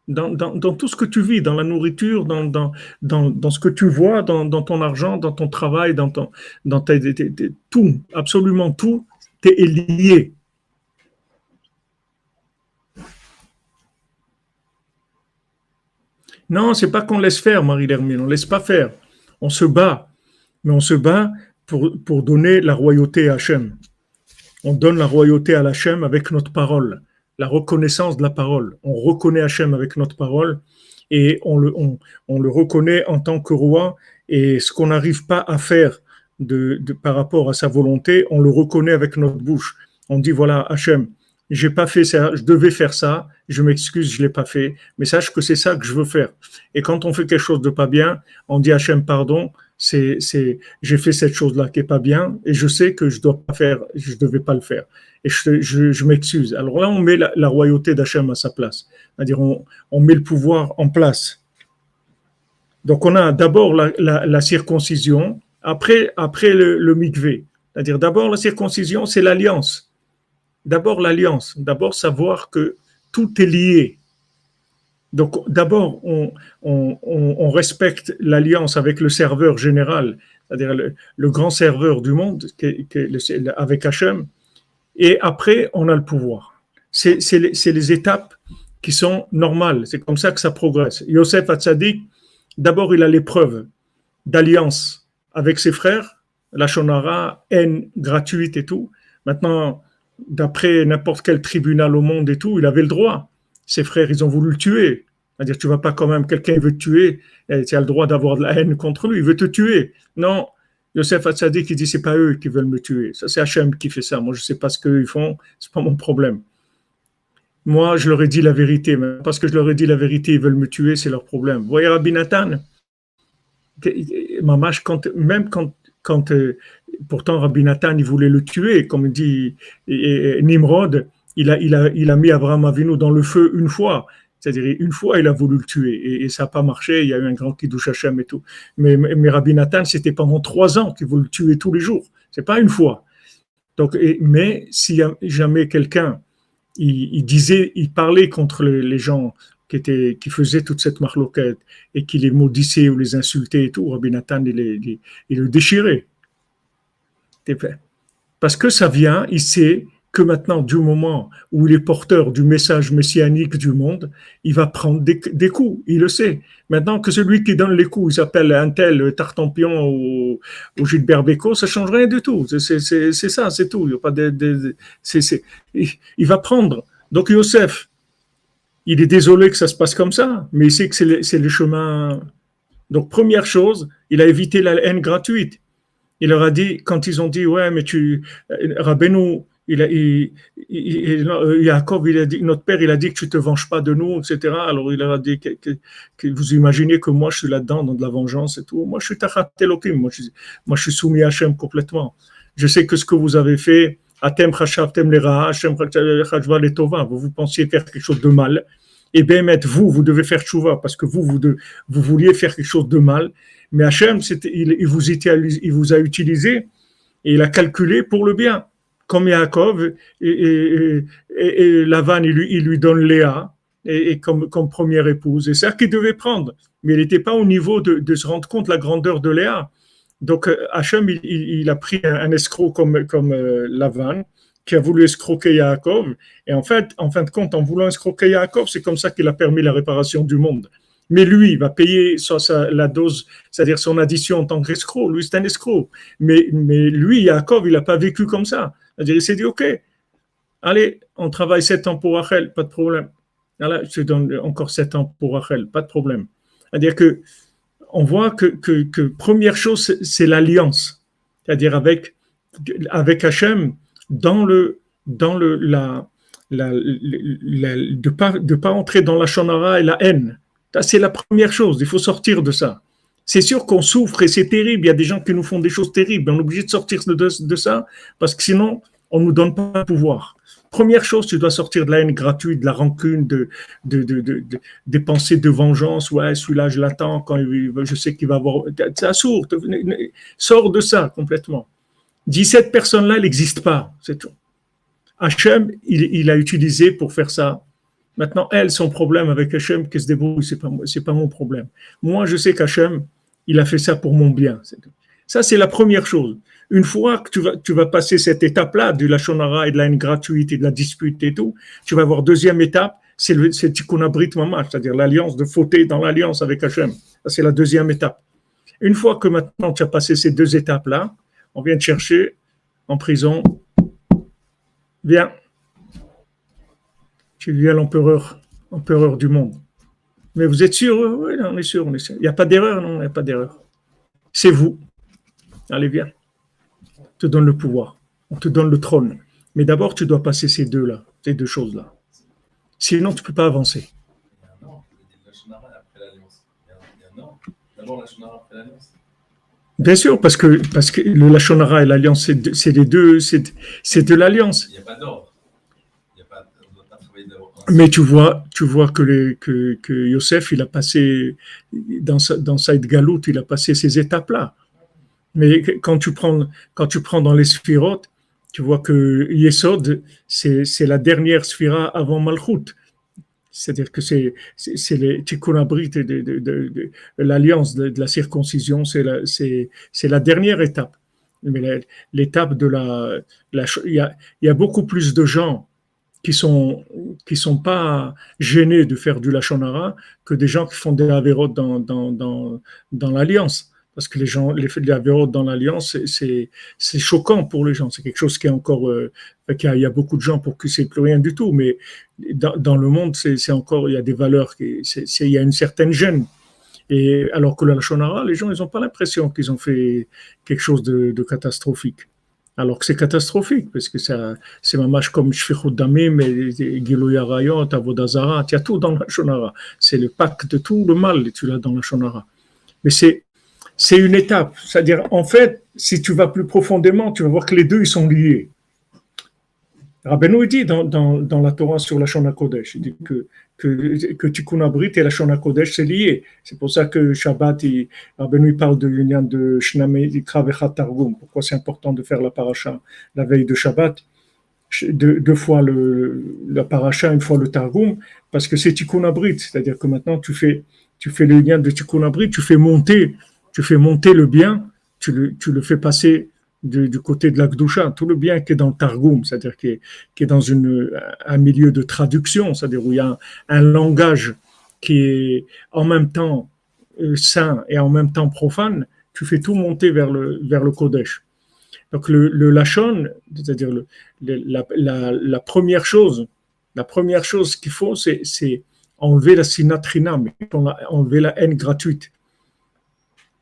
Dans, dans, dans tout ce que tu vis, dans la nourriture, dans, dans, dans, dans ce que tu vois, dans, dans ton argent, dans ton travail, dans, ton, dans ta, ta, ta, ta, tout, absolument tout, tu es lié. Non, c'est pas qu'on laisse faire, Marie-Lermine, on ne laisse pas faire. On se bat, mais on se bat pour, pour donner la royauté à Hachem. On donne la royauté à Hachem avec notre parole. La reconnaissance de la parole. On reconnaît Hachem avec notre parole et on le, on, on le reconnaît en tant que roi, et ce qu'on n'arrive pas à faire de, de, par rapport à sa volonté, on le reconnaît avec notre bouche. On dit voilà Hachem, j'ai pas fait ça, je devais faire ça, je m'excuse, je l'ai pas fait, mais sache que c'est ça que je veux faire. Et quand on fait quelque chose de pas bien, on dit Hachem pardon, c'est, c'est, j'ai fait cette chose-là qui est pas bien et je sais que je dois pas faire, je devais pas le faire. Et je, je, je m'excuse. Alors là, on met la, la royauté d'Hachem à sa place. C'est-à-dire, on, on met le pouvoir en place. Donc, on a d'abord la, la, la circoncision, après, après le, le mikvé. C'est-à-dire, d'abord, la circoncision, c'est l'alliance. D'abord, l'alliance. D'abord, savoir que tout est lié. Donc, d'abord, on, on, on, on respecte l'alliance avec le serveur général, c'est-à-dire le, le grand serveur du monde, qui, qui, le, avec Hachem. Et après, on a le pouvoir. C'est, c'est, c'est les étapes qui sont normales. C'est comme ça que ça progresse. Yosef Hatzadik, d'abord, il a l'épreuve d'alliance avec ses frères, la Shonara, haine gratuite et tout. Maintenant, d'après n'importe quel tribunal au monde et tout, il avait le droit. Ses frères, ils ont voulu le tuer. C'est-à-dire, tu ne vas pas quand même, quelqu'un veut te tuer, tu as le droit d'avoir de la haine contre lui, il veut te tuer. Non. Yosef Hatzadik qui dit c'est pas eux qui veulent me tuer, ça c'est Hachem qui fait ça, moi je sais pas ce qu'ils font, c'est pas mon problème. Moi, je leur ai dit la vérité, mais parce que je leur ai dit la vérité, ils veulent me tuer, c'est leur problème. Vous voyez, Rabbi Nathan, Mamash, quand, même quand, quand euh, pourtant Rabbi Nathan, il voulait le tuer, comme dit et, et Nimrod, il a, il, a, il a mis Abraham Avinu dans le feu une fois. C'est-à-dire, une fois, il a voulu le tuer et, et ça n'a pas marché. Il y a eu un grand Kiddush Hashem et tout. Mais, mais Rabbi Nathan, c'était pendant trois ans qu'il voulait le tuer tous les jours. Ce n'est pas une fois. Donc, et, mais si jamais quelqu'un, il, il disait, il parlait contre les, les gens qui, étaient, qui faisaient toute cette marloquette et qui les maudissaient ou les insultaient et tout, Rabbi Nathan, il, il, il le déchirait. Parce que ça vient, il sait que maintenant, du moment où il est porteur du message messianique du monde, il va prendre des, des coups, il le sait. Maintenant que celui qui donne les coups, il s'appelle un tel Tartampion ou, ou Gilbert Bécaud, ça ne change rien du tout. C'est, c'est, c'est, c'est ça, c'est tout. Il y a pas de, de, de, c'est, c'est, il, il va prendre. Donc Yosef, il est désolé que ça se passe comme ça, mais il sait que c'est le, c'est le chemin. Donc première chose, il a évité la haine gratuite. Il leur a dit, quand ils ont dit, ouais, mais tu, Rabbeinu, Il a, il, il, il, Jacob, il a dit, notre père, il a dit que tu ne te venges pas de nous, et cetera. Alors il a dit que, que, que vous imaginez que moi je suis là-dedans, dans de la vengeance et tout. Moi je suis Tachat Elohim, moi je, moi je suis soumis à Hachem complètement. Je sais que ce que vous avez fait, Atem Chachavtem les Raha, Hachem Chachavtem les Tova, vous vous pensiez faire quelque chose de mal. Et bien, vous, vous devez faire Tchouva parce que vous, vous, de, vous vouliez faire quelque chose de mal. Mais Hachem, il, il, vous était, il vous a utilisé et il a calculé pour le bien. Comme Yaakov, et, et, et, et Lavan, il lui, il lui donne Léa et, et comme, comme première épouse. Et c'est ça qu'il devait prendre. Mais il n'était pas au niveau de, de se rendre compte de la grandeur de Léa. Donc Hachem, il, il a pris un, un escroc comme, comme euh, Lavan, qui a voulu escroquer Yaakov. Et en fait, en fin de compte, en voulant escroquer Yaakov, c'est comme ça qu'il a permis la réparation du monde. Mais lui, il va payer sa, sa, la dose, c'est-à-dire son addition en tant qu'escroc. Lui, c'est un escroc. Mais, mais lui, Yaakov, il n'a pas vécu comme ça. C'est-à-dire, il s'est dit, ok, allez, on travaille sept ans pour Rachel, pas de problème. Là, je te donne encore sept ans pour Rachel, pas de problème. C'est-à-dire que on voit que, que, que première chose, c'est, c'est l'alliance, c'est-à-dire avec avec Hachem dans le dans le la, la, la, la de pas de pas entrer dans la shonara et la haine. Ça, c'est la première chose. Il faut sortir de ça. C'est sûr qu'on souffre et c'est terrible. Il y a des gens qui nous font des choses terribles. On est obligé de sortir de, de, de ça parce que sinon, on ne nous donne pas le pouvoir. Première chose, tu dois sortir de la haine gratuite, de la rancune, de, de, de, de, de, des pensées de vengeance. Ouais, celui-là, je l'attends quand il, je sais qu'il va avoir. Ça sourd. Sors de ça complètement. dix-sept personnes-là, elles n'existent pas. C'est tout. Hachem, il, il a utilisé pour faire ça. Maintenant, elle, son problème avec Hachem, qu'elle se débrouille, c'est pas, c'est pas mon problème. Moi, je sais qu'Hachem, il a fait ça pour mon bien. Ça, c'est la première chose. Une fois que tu vas, tu vas passer cette étape-là, de la shonara et de la haine gratuite et de la dispute et tout, tu vas avoir deuxième étape, c'est le c'est Tikkun Abrit Mamash, c'est-à-dire l'alliance, de fauter dans l'alliance avec Hachem. Ça, c'est la deuxième étape. Une fois que maintenant, tu as passé ces deux étapes-là, on vient te chercher en prison. Viens. Tu viens l'empereur, empereur du monde. Mais vous êtes sûr? Oui, on est sûr, on est sûr. Il n'y a pas d'erreur, non, il n'y a pas d'erreur. C'est vous. Allez, viens. On te donne le pouvoir. On te donne le trône. Mais d'abord, tu dois passer ces deux-là, ces deux choses-là. Sinon, tu ne peux pas avancer. Il y a un an, la Shonara après l'alliance. Il y a un an, d'abord la Shonara après l'alliance. Bien sûr, parce que, parce que le, la Shonara et l'alliance, c'est de, c'est les deux, c'est, c'est de l'alliance. Il n'y a pas d'ordre. Mais tu vois, tu vois que, les, que, que Yosef, il a passé, dans sa, dans Saïd Galout, il a passé ces étapes-là. Mais quand tu prends, quand tu prends dans les sphirotes, tu vois que Yesod, c'est, c'est la dernière sphira avant Malchut. C'est-à-dire que c'est, c'est, c'est les Tikkun Abrit de, de, de, de, de l'alliance de, de la circoncision, c'est la, c'est, c'est la dernière étape. Mais la, l'étape de la, la, il y a, il y a beaucoup plus de gens qui sont qui sont pas gênés de faire du lachon hara que des gens qui font des averot dans dans dans dans l'alliance, parce que les gens les faits de averot dans l'alliance c'est, c'est c'est choquant pour les gens, c'est quelque chose qui est encore euh, qui a, il y a beaucoup de gens pour qui c'est plus rien du tout, mais dans dans le monde c'est c'est encore il y a des valeurs qui c'est, c'est il y a une certaine gêne. Et alors que le lachon hara, les gens ils ont pas l'impression qu'ils ont fait quelque chose de de catastrophique. alors que c'est catastrophique, parce que ça, c'est mamash comme Shfichut Damim, Giloui Arayot, Avodah Zara, il y a tout dans la Shonara. C'est le pack de tout le mal, tu l'as dans la Shonara. Mais c'est, c'est une étape. C'est-à-dire, en fait, si tu vas plus profondément, tu vas voir que les deux, ils sont liés. Rabbeinu dit dans, dans, dans la Torah sur la Shona Kodesh, il dit que, que, que Tikkun Abrit et la Shona Kodesh, c'est lié. C'est pour ça que Shabbat, il, Rabbeinu il parle de l'union de Shnamei Ikra Vechat Targum. Pourquoi c'est important de faire la paracha la veille de Shabbat, deux, deux fois le, la paracha, une fois le Targum, parce que c'est Tikkun Abrit. C'est-à-dire que maintenant, tu fais, tu fais le lien de Tikkun Abrit, tu fais monter, tu fais monter le bien, tu le, tu le fais passer Du, du côté de la Kedusha, tout le bien qui est dans le Targum, c'est-à-dire qui est, qui est dans une, un milieu de traduction, c'est-à-dire où il y a un, un langage qui est en même temps euh, saint et en même temps profane, tu fais tout monter vers le, vers le Kodesh. Donc le, le Lachon, c'est-à-dire le, le, la, la, la première chose, la première chose qu'il faut, c'est, c'est enlever la sinatrina, mais enlever la haine gratuite.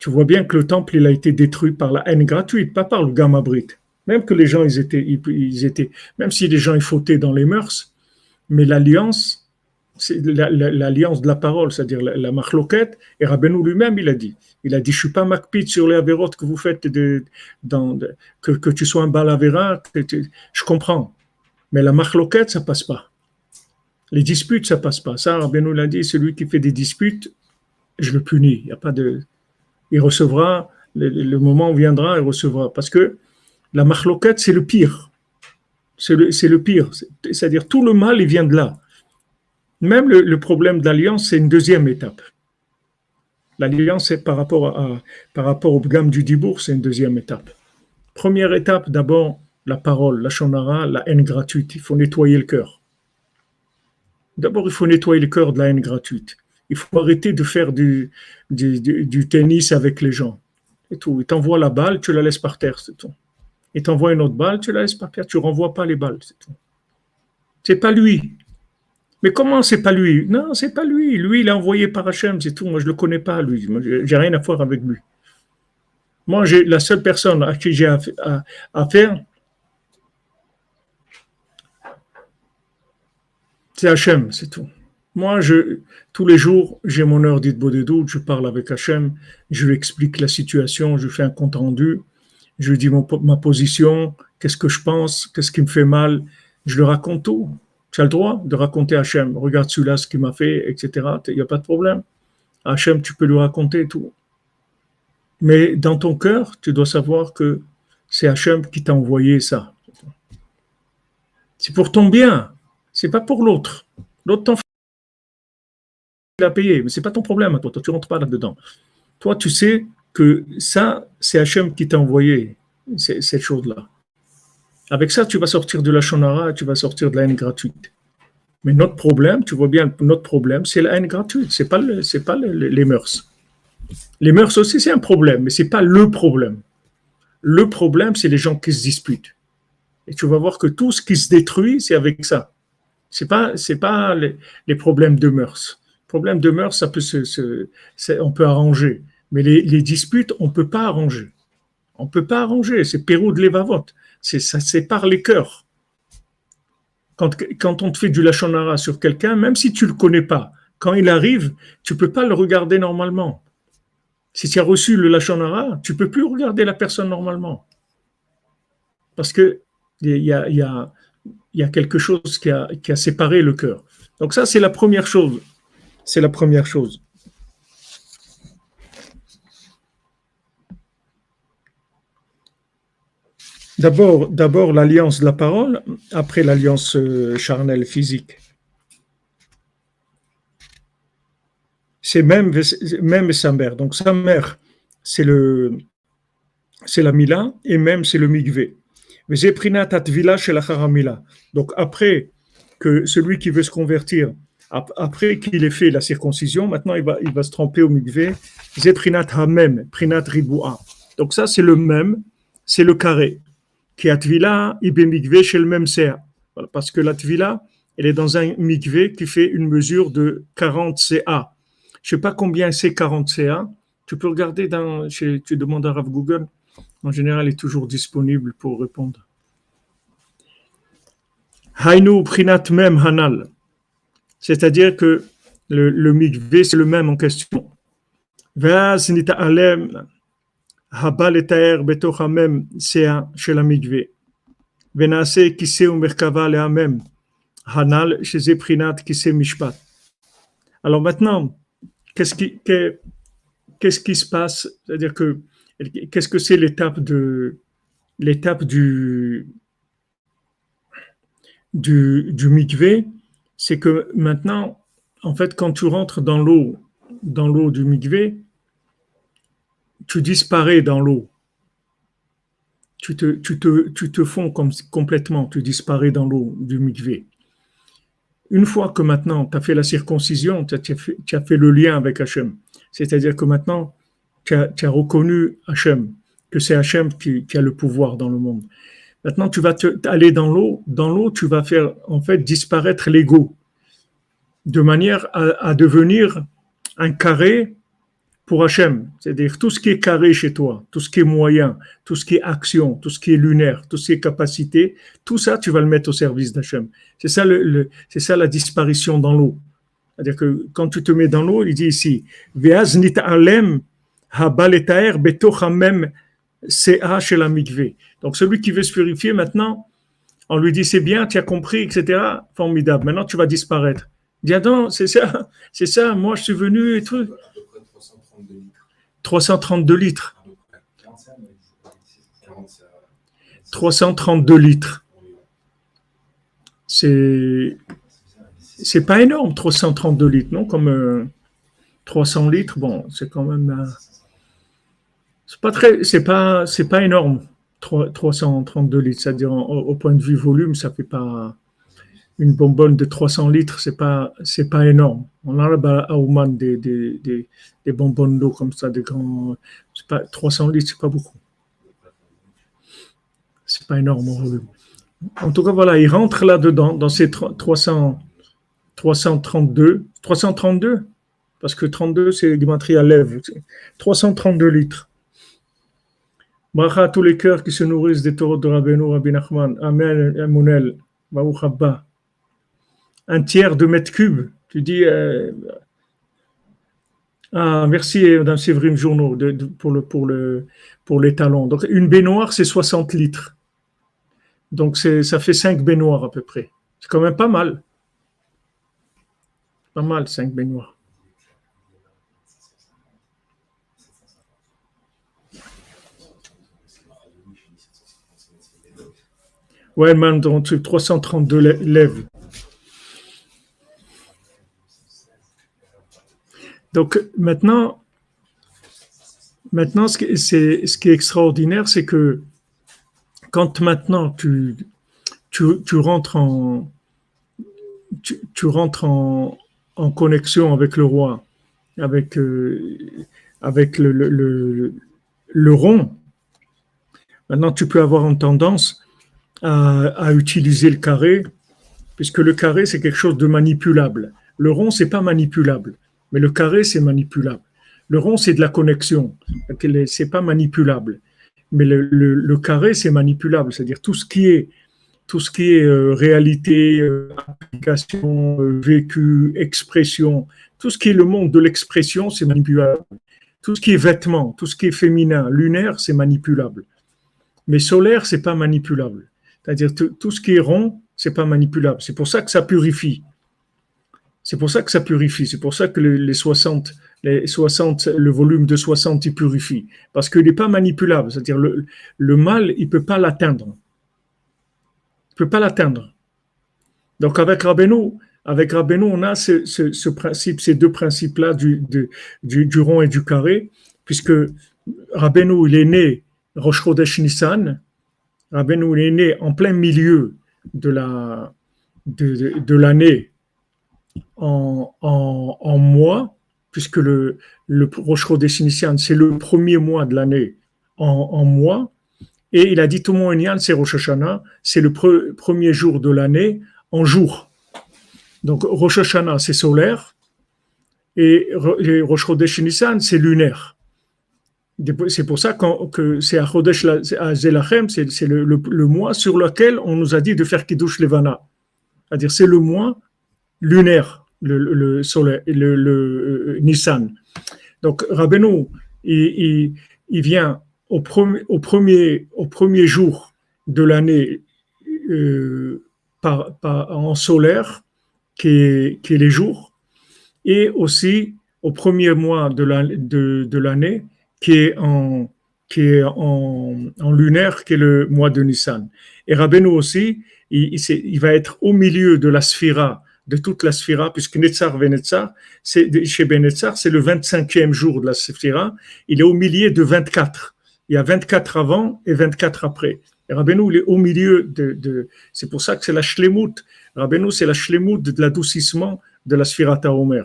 Tu vois bien que le temple, il a été détruit par la haine gratuite, pas par le gamabrit. Même que les gens, ils étaient, ils, ils étaient, même si les gens, ils fautaient dans les mœurs, mais l'alliance, c'est la, la, l'alliance de la parole, c'est-à-dire la, la marloquette, et Rabbeinu lui-même, il a dit, il a dit, je suis pas makpid sur les avérotes que vous faites, de, dans, de, que, que tu sois un balavéra, je comprends, mais la marloquette, ça passe pas. Les disputes, ça passe pas. Ça, Rabbeinu l'a dit, celui qui fait des disputes, je le punis, il n'y a pas de... Il recevra, le, le moment viendra, il recevra. Parce que la marloquette, c'est le pire. C'est le, c'est le pire. C'est, c'est-à-dire, tout le mal, il vient de là. Même le, le problème de l'alliance, c'est une deuxième étape. L'alliance, c'est par rapport, à, par rapport au gamme du dibour, c'est une deuxième étape. Première étape, d'abord, la parole, la shonara, la haine gratuite. Il faut nettoyer le cœur. D'abord, il faut nettoyer le cœur de la haine gratuite. Il faut arrêter de faire du, du, du, du tennis avec les gens. Et tout. Ils t'envoient la balle, tu la laisses par terre, c'est tout. Ils t'envoient une autre balle, tu la laisses par terre, tu ne renvoies pas les balles, c'est tout. C'est pas lui. Mais comment c'est pas lui? Non, c'est pas lui. Lui, il est envoyé par Hachem, c'est tout. Moi, je ne le connais pas, lui. Moi, j'ai rien à voir avec lui. Moi, j'ai, la seule personne à qui j'ai affaire, c'est Hachem, c'est tout. Moi, je, tous les jours, j'ai mon heure d'Itbo des doutes, je parle avec Hachem, je lui explique la situation, je fais un compte rendu, je lui dis mon, ma position, qu'est-ce que je pense, qu'est-ce qui me fait mal, je le raconte tout. Tu as le droit de raconter à Hachem, regarde celui-là, ce qu'il m'a fait, et cetera. Il n'y a pas de problème. À Hachem, tu peux lui raconter tout. Mais dans ton cœur, tu dois savoir que c'est Hachem qui t'a envoyé ça. C'est pour ton bien, c'est pas pour l'autre. L'autre t'en fait à payer, mais c'est pas ton problème à toi, toi tu rentres pas là-dedans. Toi tu sais que ça, c'est Hachem qui t'a envoyé c'est, cette chose-là. Avec ça, tu vas sortir de la shonara, tu vas sortir de la haine gratuite. Mais notre problème, tu vois bien, notre problème, c'est la haine gratuite, c'est pas, le, c'est pas le, les mœurs. Les mœurs aussi, c'est un problème, mais c'est pas le problème. Le problème, c'est les gens qui se disputent. Et tu vas voir que tout ce qui se détruit, c'est avec ça. C'est pas, c'est pas les, les problèmes de mœurs. Problème de mœurs, ça peut se, se, se, on peut arranger. Mais les, les disputes, on ne peut pas arranger. On ne peut pas arranger. C'est Pérou de l'Evavot. C'est, ça sépare les cœurs. Quand, quand on te fait du lachonara sur quelqu'un, même si tu ne le connais pas, quand il arrive, tu ne peux pas le regarder normalement. Si tu as reçu le lachonara, tu ne peux plus regarder la personne normalement. Parce qu'il y a, y, a, y a quelque chose qui a, qui a séparé le cœur. Donc ça, c'est la première chose. C'est la première chose. D'abord, d'abord l'alliance de la parole, après l'alliance charnelle physique. C'est même, même sa mère. Donc sa mère, c'est, le, c'est la Mila, et même c'est le Mikvé. Donc après que celui qui veut se convertir, après qu'il ait fait la circoncision, maintenant il va, il va se tremper au mikvé. C'est prinat hamem, prinat riboua. Donc ça c'est le même, c'est le carré. Qui a tvila ibé mikvé chez le même C A. Parce que la tvila, elle est dans un mikvé qui fait une mesure de quarante C A. Je ne sais pas combien c'est quarante C A. Tu peux regarder dans, tu demandes à Rav Google. en général, est toujours disponible pour répondre. Hainu prinat mem hanal, c'est-à-dire que le, le mikvé, c'est le même en question. Alors maintenant, qu'est-ce qui, qu'est-ce qui se passe? C'est-à-dire que, qu'est-ce que c'est l'étape de, l'étape du, du, du mikvé? C'est que maintenant, en fait, quand tu rentres dans l'eau, dans l'eau du mikvé, tu disparais dans l'eau. Tu te, tu te, tu te fonds comme, complètement, tu disparais dans l'eau du mikvé. Une fois que maintenant tu as fait la circoncision, tu as fait, tu as fait le lien avec Hachem, c'est-à-dire que maintenant tu as, tu as reconnu Hachem, que c'est Hachem qui, qui a le pouvoir dans le monde. Maintenant tu vas te, aller dans l'eau, dans l'eau tu vas faire en fait disparaître l'ego, de manière à, à devenir un carré pour Hachem, c'est-à-dire tout ce qui est carré chez toi, tout ce qui est moyen, tout ce qui est action, tout ce qui est lunaire, tout ce qui est capacité, tout ça tu vas le mettre au service d'Hachem. C'est ça, le, le, c'est ça la disparition dans l'eau. C'est-à-dire que quand tu te mets dans l'eau, il dit ici, donc celui qui veut se purifier maintenant, on lui dit c'est bien, tu as compris, et cetera. Formidable, maintenant tu vas disparaître. Il dit ah non, c'est ça, c'est ça, moi je suis venu et tout. trois cent trente-deux litres. trois cent trente-deux litres. C'est, c'est pas énorme, trois cent trente-deux litres, non? Comme euh, trois cents litres, bon, c'est quand même. Euh, c'est pas très, c'est pas, c'est pas énorme, trois cent trente-deux litres. C'est-à-dire, au, au point de vue volume, ça fait pas. Une bonbonne de trois cents litres, c'est pas, c'est pas énorme. On a là-bas à Ouman des, des, des, des bonbonnes d'eau comme ça, des grands. C'est pas, trois cents litres, c'est pas beaucoup. C'est pas énorme en volume. En tout cas, voilà, il rentre là-dedans, dans ces trois cents, trois cent trente-deux, trois cent trente-deux, parce que trente-deux, c'est Guimatri à lèvres, trois cent trente-deux litres. Bracha à tous les cœurs qui se nourrissent des taureaux de Rabbeinu, Rabbi Nachman. Amen, Amunel, Baruch Abba. Un tiers de mètre cube, tu dis euh, ah merci Madame Séverine Journaux de, de, pour le pour le pour les talons. Donc une baignoire c'est soixante litres, donc c'est ça fait cinq baignoires à peu près. C'est quand même pas mal, pas mal cinq baignoires. Ouais, même dans trois cent trente-deux lèvres. Donc maintenant, maintenant ce, qui, c'est, ce qui est extraordinaire, c'est que quand maintenant tu, tu, tu rentres, en, tu, tu rentres en, en connexion avec le roi, avec, euh, avec le, le, le, le rond, maintenant tu peux avoir une tendance à, à utiliser le carré, puisque le carré c'est quelque chose de manipulable. Le rond c'est pas manipulable. Mais le carré, c'est manipulable. Le rond, c'est de la connexion. C'est pas manipulable. Mais le, le, le carré, c'est manipulable. C'est-à-dire tout ce qui est, tout ce qui est euh, réalité, euh, application, euh, vécu, expression. Tout ce qui est le monde de l'expression, c'est manipulable. Tout ce qui est vêtements, tout ce qui est féminin, lunaire, c'est manipulable. Mais solaire, c'est pas manipulable. C'est-à-dire t- tout ce qui est rond, c'est pas manipulable. C'est pour ça que ça purifie. C'est pour ça que ça purifie, c'est pour ça que les soixante, les soixante, le volume de soixante, il purifie. Parce qu'il n'est pas manipulable, c'est-à-dire le, le mal, il ne peut pas l'atteindre. Il ne peut pas l'atteindre. Donc avec Rabbeinu, avec Rabbeinu, on a ce, ce, ce principe, ces deux principes-là du, du, du, du rond et du carré, puisque Rabbeinu, il est né Rosh Chodesh Nissan, Rabbeinu, il est né en plein milieu de, la, de, de, de l'année, En, en, en mois, puisque le, le Rosh Chodesh Nissan, c'est le premier mois de l'année en, en mois, et il a dit tout le monde Inyan, c'est Rosh Hashanah, c'est le pre, premier jour de l'année en jour. Donc Rosh Hashanah, c'est solaire, et, et Rosh Chodesh Nissan, c'est lunaire. C'est pour ça que c'est à Chodesh, à Zelachem, c'est le, le, le mois sur lequel on nous a dit de faire Kiddush Levana. C'est-à-dire, c'est le mois lunaire, le, le, soleil, le, le, le Nissan. Donc, Rabbeinu, il, il, il vient au premier, au, premier, au premier jour de l'année euh, par, par, en solaire, qui est, qui est les jours, et aussi au premier mois de, la, de, de l'année, qui est, en, qui est en, en lunaire, qui est le mois de Nissan. Et Rabbeinu aussi, il, il, il va être au milieu de la sphira, de toute la sphira, puisque Netzach Venetzach, c'est, chez Benetzach, c'est le vingt-cinquième jour de la sphira, il est au milieu de vingt-quatre. Il y a vingt-quatre avant et vingt-quatre après. Et Rabbeinu, il est au milieu de, de c'est pour ça que c'est la shlemout. Rabbeinu, c'est la shlemout de l'adoucissement de la sphira Tahomer.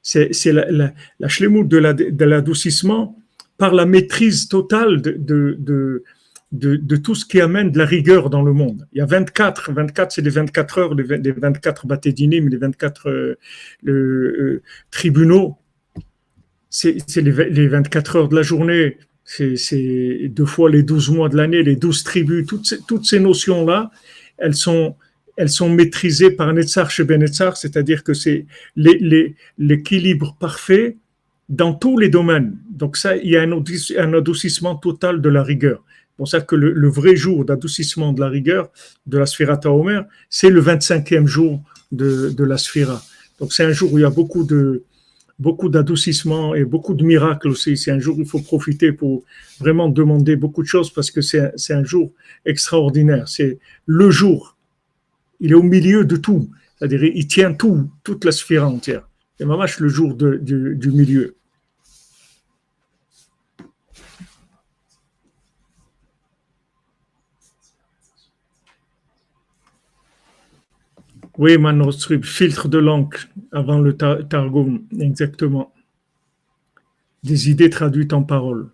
C'est, c'est la, la, la shlemout de, la, de l'adoucissement par la maîtrise totale de, de, de, de, de tout ce qui amène de la rigueur dans le monde. Il y a vingt-quatre, vingt-quatre c'est les vingt-quatre heures, les vingt-quatre batédinim, les vingt-quatre euh, le, euh, tribunaux, c'est, c'est les, les vingt-quatre heures de la journée, c'est, c'est deux fois les douze mois de l'année, les douze tribus, toutes ces, toutes ces notions-là, elles sont, elles sont maîtrisées par Netzach chez Benetzach, c'est-à-dire que c'est les, les, l'équilibre parfait dans tous les domaines. Donc ça, il y a un adoucissement total de la rigueur. C'est pour ça que le, le vrai jour d'adoucissement de la rigueur de la Sphira Tahomer, c'est le vingt-cinquième jour de, de la Sphira. Donc c'est un jour où il y a beaucoup de beaucoup d'adoucissement et beaucoup de miracles aussi. C'est un jour où il faut profiter pour vraiment demander beaucoup de choses parce que c'est, c'est un jour extraordinaire. C'est le jour. Il est au milieu de tout. C'est-à-dire il tient tout, toute la Sphira entière. C'est mamache le jour de, du, du milieu. Oui, manuscrit, filtre de l'encre avant le tar- Targum, exactement. Des idées traduites en paroles.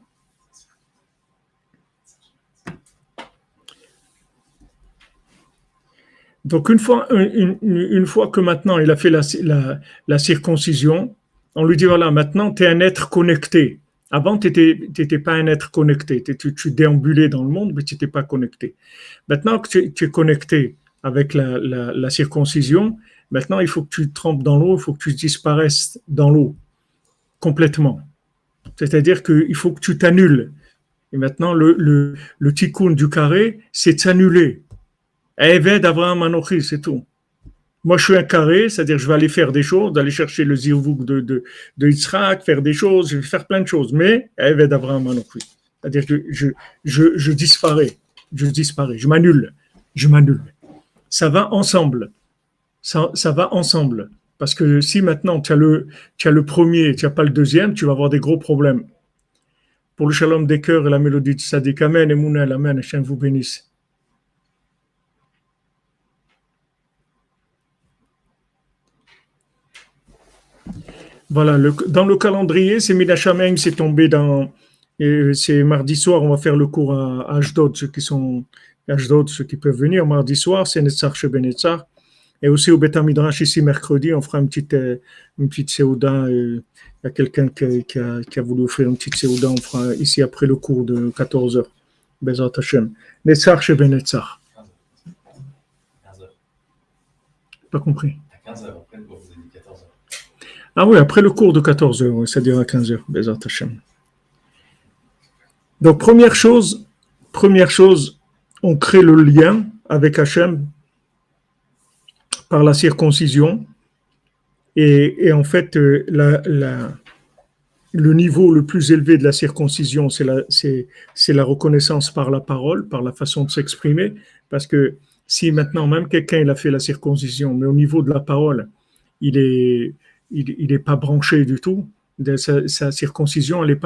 Donc une fois, une, une, une fois que maintenant il a fait la, la, la circoncision, on lui dit voilà, maintenant tu es un être connecté. Avant, tu n'étais pas un être connecté, tu, tu déambulais dans le monde, mais tu n'étais pas connecté. Maintenant que tu, tu es connecté avec la, la, la circoncision, maintenant il faut que tu te trempes dans l'eau, il faut que tu disparaisses dans l'eau complètement. C'est-à-dire qu'il faut que tu t'annules. Et maintenant le, le, le tikkun du carré, c'est de s'annuler. Eved Abraham Anochi, c'est tout. Moi, je suis un carré, c'est-à-dire je vais aller faire des choses, aller chercher le zivug de, de, de Yitzhak, faire des choses, je vais faire plein de choses, mais Eved Abraham Anochi, c'est-à-dire que je, je, je disparais, je disparais, je m'annule, je m'annule. Ça va ensemble, ça, ça va ensemble, parce que si maintenant tu as le, tu as le premier, tu n'as pas le deuxième, tu vas avoir des gros problèmes. Pour le shalom des cœurs et la mélodie du Sadiq, Amen, Emounel, Amen, Hachem vous bénisse. Voilà, le, dans le calendrier, c'est Minashameim, c'est tombé dans, euh, c'est mardi soir, on va faire le cours à Ashdod, ceux qui sont, Ashdod, ceux qui peuvent venir, mardi soir, c'est Netzach chez Benetzach, et aussi au Beta Midrash, ici mercredi, on fera une petite, une petite Séouda, euh, il y a quelqu'un qui, qui, a, qui a voulu offrir une petite Séouda, on fera ici après le cours de quatorze heures, Bezrat Hashem, Netzach chez Benetzach. quinze heures. Pas compris. À quinze heures, après le cours. Ah oui, après le cours de quatorze heures, c'est-à-dire à quinze heures, Bezat Hashem. Donc, première chose, première chose, on crée le lien avec Hashem par la circoncision. Et, et en fait, la, la, le niveau le plus élevé de la circoncision, c'est la, c'est, c'est la reconnaissance par la parole, par la façon de s'exprimer. Parce que si maintenant, même quelqu'un il a fait la circoncision, mais au niveau de la parole, il est... il n'est pas branché du tout, de sa, sa circoncision, elle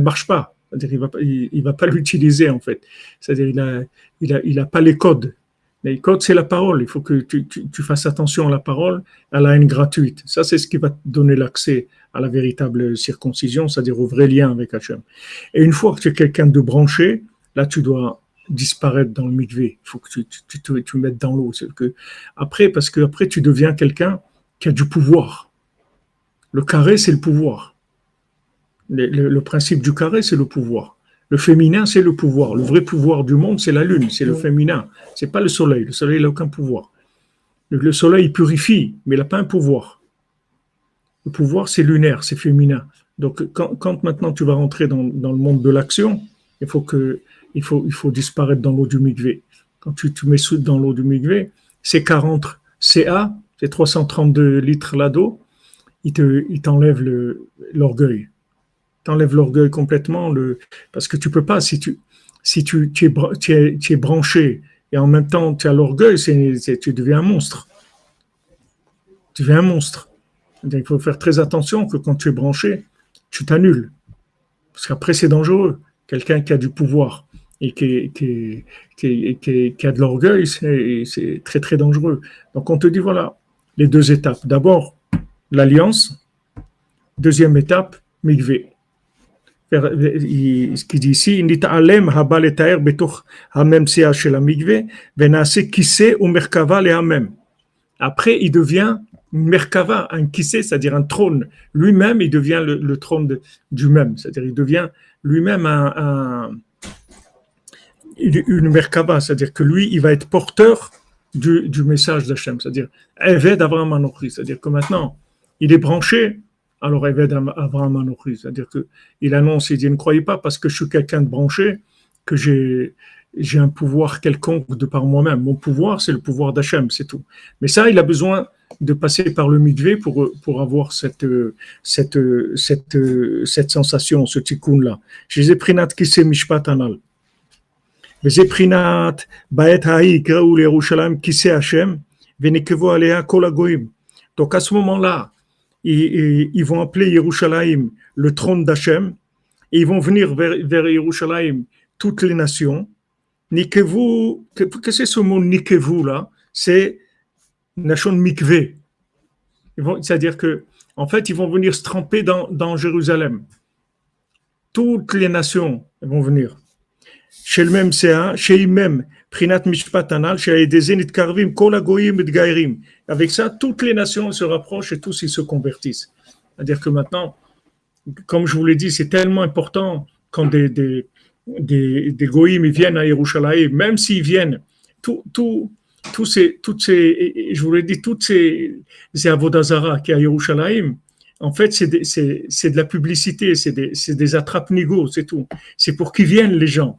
ne marche pas, c'est-à-dire il ne va, il, il va pas l'utiliser en fait, c'est-à-dire il n'a il a, il a pas les codes, les codes c'est la parole, il faut que tu, tu, tu fasses attention à la parole, à la haine gratuite, ça c'est ce qui va te donner l'accès à la véritable circoncision, c'est-à-dire au vrai lien avec Hachem. Et une fois que tu es quelqu'un de branché, là tu dois disparaître dans le mikvé, il faut que tu, tu, tu, tu, tu mettes dans l'eau, c'est que, après, parce que après tu deviens quelqu'un qui a du pouvoir. Le carré, c'est le pouvoir. les, le, le principe du carré, c'est le pouvoir. Le féminin, c'est le pouvoir. Le vrai pouvoir du monde, c'est la lune, c'est le féminin. C'est pas le soleil. Le soleil n'a aucun pouvoir. Le, le soleil purifie, mais il n'a pas un pouvoir. Le pouvoir, c'est lunaire, c'est féminin. Donc, quand, quand maintenant tu vas rentrer dans, dans le monde de l'action, il faut que, il faut, il faut disparaître dans l'eau du mikvé. Quand tu, tu mets dans l'eau du mikvé, c'est quarante C A, c'est trois cent trente-deux litres là d'eau, il te, il t'enlève le, l'orgueil. T'enlève l'orgueil complètement, le, parce que tu peux pas, si tu, si tu, tu es, tu es, tu es branché et en même temps tu as l'orgueil, c'est, c'est, tu deviens un monstre. Tu deviens un monstre. Donc, il faut faire très attention que quand tu es branché, tu t'annules. Parce qu'après, c'est dangereux. Quelqu'un qui a du pouvoir et qui, qui, qui, qui, qui a de l'orgueil, c'est, c'est très, très dangereux. Donc, on te dit, voilà, les deux étapes. D'abord, l'alliance. Deuxième étape, mikvé. Ce qu'il dit ici, « Nita'alem haba leta'er betoch hamem si'a shel mikvé, venase kise ou merkava le hamem. » Après, il devient merkava, un kissé, c'est-à-dire un trône. Lui-même, il devient le, le trône de, du même. C'est-à-dire, il devient lui-même un, un, une merkava. C'est-à-dire que lui, il va être porteur du, du message d'Hachem. C'est-à-dire, Eved Avraham Anochi. C'est-à-dire que maintenant, il est branché. Alors, Eved Avraham Anochi. C'est-à-dire qu'il annonce, il dit, ne croyez pas parce que je suis quelqu'un de branché, que j'ai... j'ai un pouvoir quelconque de par moi-même. Mon pouvoir, c'est le pouvoir d'Hachem, c'est tout. Mais ça, il a besoin de passer par le mikvé pour, pour avoir cette, cette, cette, cette sensation, ce tikkun-là. Je les ai prinat kise mishpat anal. Les ai prinat baet ha'i graou le Roushalam kise Hachem venekevo alea kol hagoyim. Donc, à ce moment-là, ils, ils vont appeler Yerushalayim le trône d'Hachem et ils vont venir vers, vers Yerushalayim toutes les nations. Nikevu, qu'est-ce que c'est ce mot nikevu là? C'est nashon mikvé. C'est-à-dire que, en fait, ils vont venir se tremper dans, dans Jérusalem. Toutes les nations vont venir. Chez le même C A, chez eux-mêmes, prinat mishpatanal, chez Aïdézé nitkarvim, kol hagoyim mitgairim. Avec ça, toutes les nations se rapprochent et tous ils se convertissent. C'est-à-dire que maintenant, comme je vous l'ai dit, c'est tellement important quand des, des Des, des goïms, ils viennent à Yerushalayim, même s'ils viennent, tout, tout, tout ces, toutes ces, je vous l'ai dit, toutes ces, ces avodah zara qui à Yerushalayim, en fait, c'est, des, c'est, c'est de la publicité, c'est des, c'est des attrape-nigauds, c'est tout. C'est pour qu'ils viennent, les gens.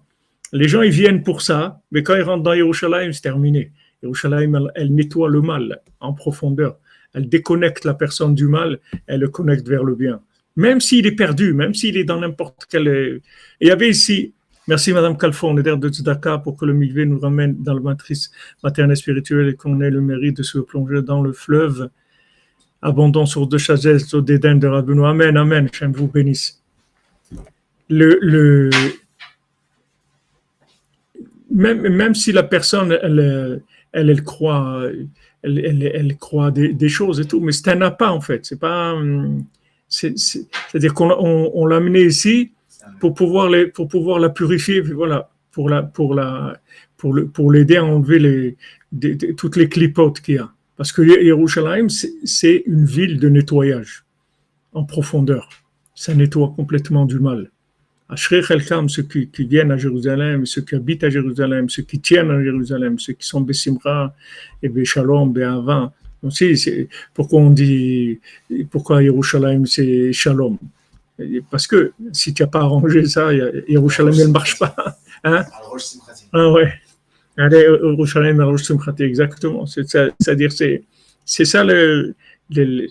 Les gens, ils viennent pour ça, mais quand ils rentrent dans Yerushalayim, c'est terminé. Yerushalayim, elle, elle nettoie le mal en profondeur. Elle déconnecte la personne du mal, elle le connecte vers le bien. Même s'il est perdu, même s'il est dans n'importe quel... Et il y avait ici... Merci Madame Calfon, on est d'air de Tzedaka pour que le mikvé nous ramène dans la matrice maternelle spirituelle et qu'on ait le mérite de se plonger dans le fleuve abondant source de sagesse au dédain de Rabbeinu. Amen, amen. Hachem vous bénisse. Le, le même même si la personne elle elle, elle croit elle, elle elle croit des des choses et tout, mais c'est un appât en fait. C'est pas c'est, c'est c'est-à-dire qu'on on, on l'a amené ici. Pour pouvoir, les, pour pouvoir la purifier, voilà, pour, la, pour, la, pour, le, pour l'aider à enlever les, de, de, toutes les clipotes qu'il y a. Parce que Yerushalayim, c'est, c'est une ville de nettoyage en profondeur. Ça nettoie complètement du mal. Ashrei Chelkam, ceux qui, qui viennent à Jérusalem, ceux qui habitent à Jérusalem, ceux qui tiennent à Jérusalem, ceux qui sont Bessimra, et Beshalom, Be'ava. Aussi, c'est, pourquoi on dit, pourquoi Yerushalayim, c'est Shalom? Parce que si tu n'as pas arrangé ça, Yerushalayim ne marche pas. Hein? Ah ouais. Allez, Yerushalayim, Al Rosh Simchati, exactement. C'est, c'est-à-dire, c'est, c'est ça le, le,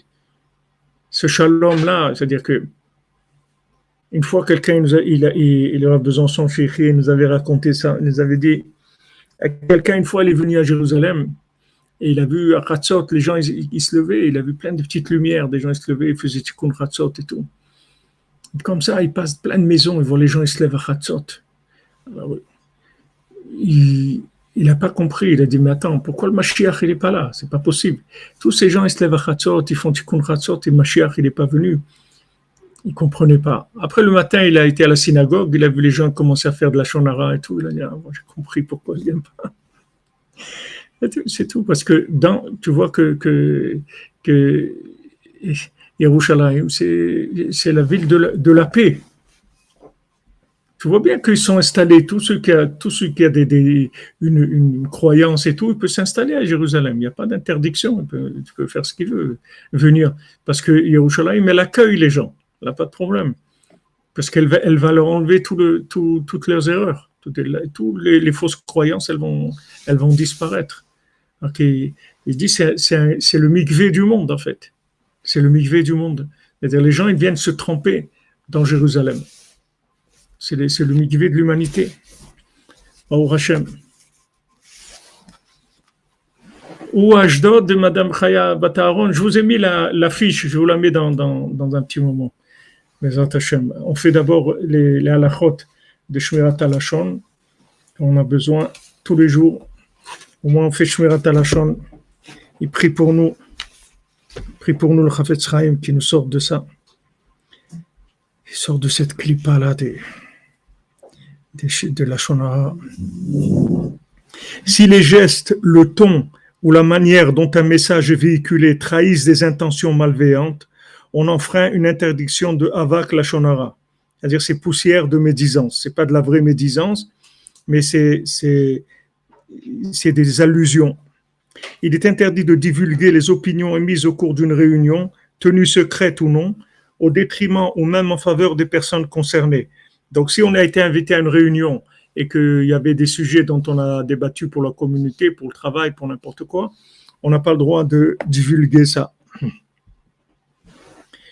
ce shalom-là. C'est-à-dire que une fois quelqu'un, nous a, il a, il a Besançon, Chéri, nous avait raconté ça, nous avait dit, quelqu'un une fois, il est venu à Jérusalem. Et il a vu à Ratzot, les gens, ils, ils se levaient. Il a vu plein de petites lumières, des gens, ils se levaient, ils faisaient tikkun Ratzot et tout. Comme ça, il passe plein de maisons, il voit les gens, ils se lèvent à Chatzot. Alors, il n'a pas compris, il a dit, mais attends, pourquoi le Mashiach, il n'est pas là? C'est pas possible. Tous ces gens, ils se lèvent à Chatzot, ils font tikkun Chatzot, et le Mashiach, il n'est pas venu. Il ne comprenait pas. Après, le matin, il a été à la synagogue, il a vu les gens commencer à faire de la shonara et tout, il a dit, ah, moi, j'ai compris pourquoi il n'y a pas. C'est tout, parce que dans, tu vois que... que, que Yerushalayim, c'est, c'est la ville de la, de la paix. Tu vois bien qu'ils sont installés, tous ceux qui ont, tous ceux qui ont des, des, une, une croyance et tout, ils peuvent s'installer à Jérusalem. Il n'y a pas d'interdiction, il peut, il peut faire ce qu'il veut, venir. Parce que Yerushalayim, elle accueille les gens, elle n'a pas de problème. Parce qu'elle va, elle va leur enlever tout le, tout, toutes leurs erreurs, toutes les, toutes les, les fausses croyances, elles vont, elles vont disparaître. Donc, il, il dit c'est, c'est, un, c'est le mikvé du monde, en fait. C'est le mikvé du monde. C'est-à-dire les gens, ils viennent se tremper dans Jérusalem. C'est, les, c'est le mikvé de l'humanité. Au Hachem. Ou Ashdod de Madame Chaya Bataharon. Je vous ai mis la, la fiche, je vous la mets dans, dans, dans un petit moment. Bezrat Hachem. On fait d'abord les, les halachot de Shmirat HaLashon. On a besoin tous les jours. Au moins on fait Shmirat HaLashon. Il prie pour nous. Prie pour nous le Chafetz Chaim qui nous sort de ça. Il sort de cette clipa-là des, des, de la Lachon Hara. Si les gestes, le ton ou la manière dont un message est véhiculé trahissent des intentions malveillantes, on enfreint une interdiction de Havak Lachon Hara. C'est-à-dire c'est poussière de médisance. Ce n'est pas de la vraie médisance, mais c'est, c'est, c'est des allusions. Il est interdit de divulguer les opinions émises au cours d'une réunion, tenue secrète ou non, au détriment ou même en faveur des personnes concernées. Donc, si on a été invité à une réunion et qu'il y avait des sujets dont on a débattu pour la communauté, pour le travail, pour n'importe quoi, on n'a pas le droit de divulguer ça.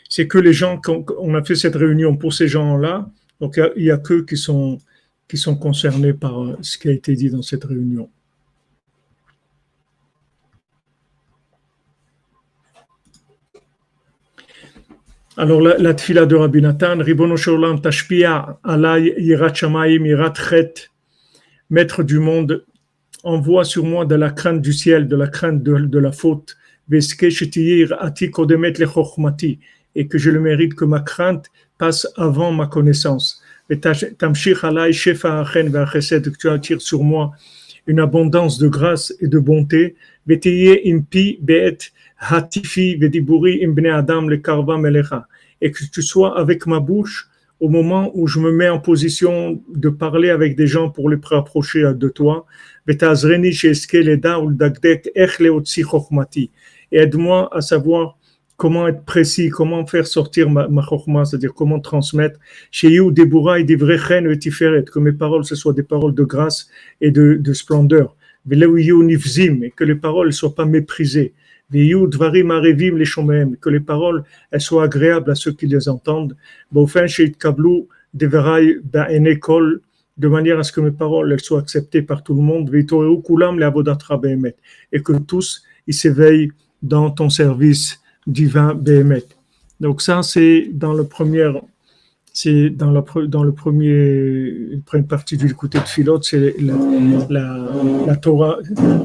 C'est que les gens, on a fait cette réunion pour ces gens-là, donc il n'y a, a qu'eux qui sont, qui sont concernés par ce qui a été dit dans cette réunion. Alors, la, la tfila de Rabbi Nathan, Ribono shel Olam tashpia alay yirat shamayim yirat chet, maître du monde, envoie sur moi de la crainte du ciel, de la crainte de, de la faute, et que je le mérite, que ma crainte passe avant ma connaissance. Et tamshich alay shefa achen ve'achesed, que tu attires sur moi une abondance de grâce et de bonté, et que tu sois avec ma bouche au moment où je me mets en position de parler avec des gens pour les rapprocher de toi, et aide-moi à savoir comment être précis, comment faire sortir ma, ma chokhma, c'est-à-dire comment transmettre, que mes paroles ce soient des paroles de grâce et de, de splendeur, et que les paroles ne soient pas méprisées, que les paroles elles soient agréables à ceux qui les entendent, de manière à ce que mes paroles elles soient acceptées par tout le monde, et que tous ils s'éveillent dans ton service divin béhémet. Donc ça c'est dans le premier, c'est dans la dans le premier première partie du Likutei Tfilot, c'est la la, la Torah,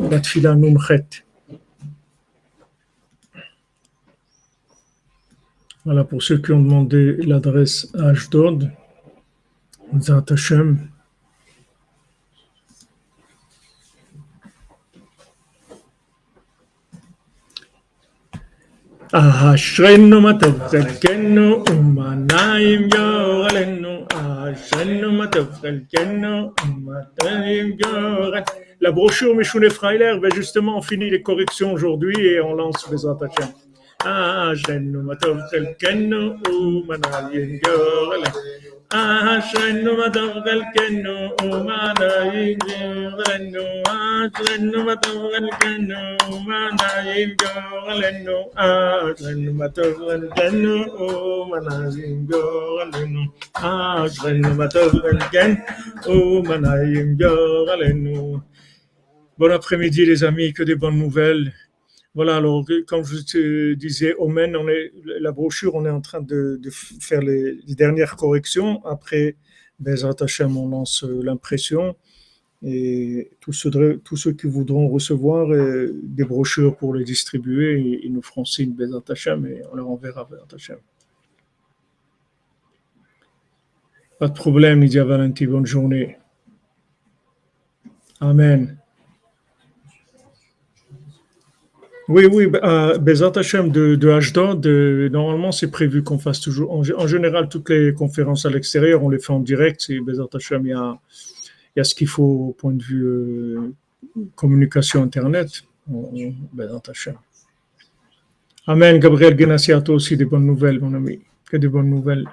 la Tfila Nun Chet. Voilà pour ceux qui ont demandé l'adresse à Ashdod, Zat Hashem. Ashrenu matov chelkenu umanayim yoralenu. Ashrenu matov chelkenu umanayim yoralenu. La brochure Meshouné Freiler, ben justement on finit les corrections aujourd'hui et on lance les attaques. Ashrenu matov chelkenu umanayim yoralenu. Ashrenu matov chelkenu umanayim yoralenu. Ashrenu matov chelkenu umanayim yoralenu. Ashrenu matov chelkenu umanayim yoralenu. Ashrenu matov chelkenu umanayim yoralenu. Bon après-midi les amis, que des bonnes nouvelles. Voilà, alors, comme je te disais, Omen, on est, la brochure, on est en train de, de faire les, les dernières corrections. Après, Bezrat Hashem, on lance l'impression. Et tous ceux, tous ceux qui voudront recevoir des brochures pour les distribuer, ils, ils nous feront signe Bezrat Hashem et on leur enverra Bezrat Hashem. Pas de problème, Lydia Valenti, bonne journée. Amen. Oui, oui, euh, Bezat Hachem de, de Ashdod, de, normalement c'est prévu qu'on fasse toujours, en, en général toutes les conférences à l'extérieur, on les fait en direct, et Bezat Hachem, il y a, il y a ce qu'il faut au point de vue euh, communication internet, on, Bezat Hachem. Amen, Gabriel Guénassi, à toi aussi des bonnes nouvelles, mon ami, que des bonnes nouvelles.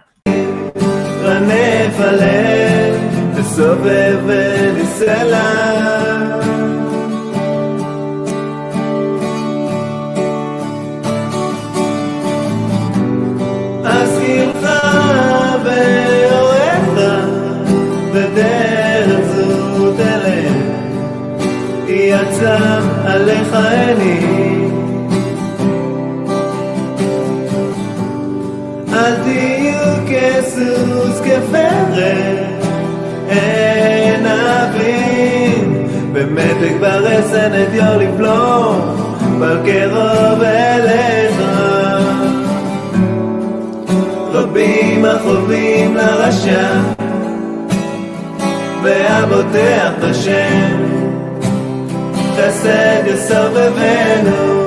יצא עליך עיני אל תהיו כסוס כפרק אין אבים במתק ברסן את יור לפלום אבל קרוב אליך רבים החובים לרשע והבוטח בשם חסד יסובבנו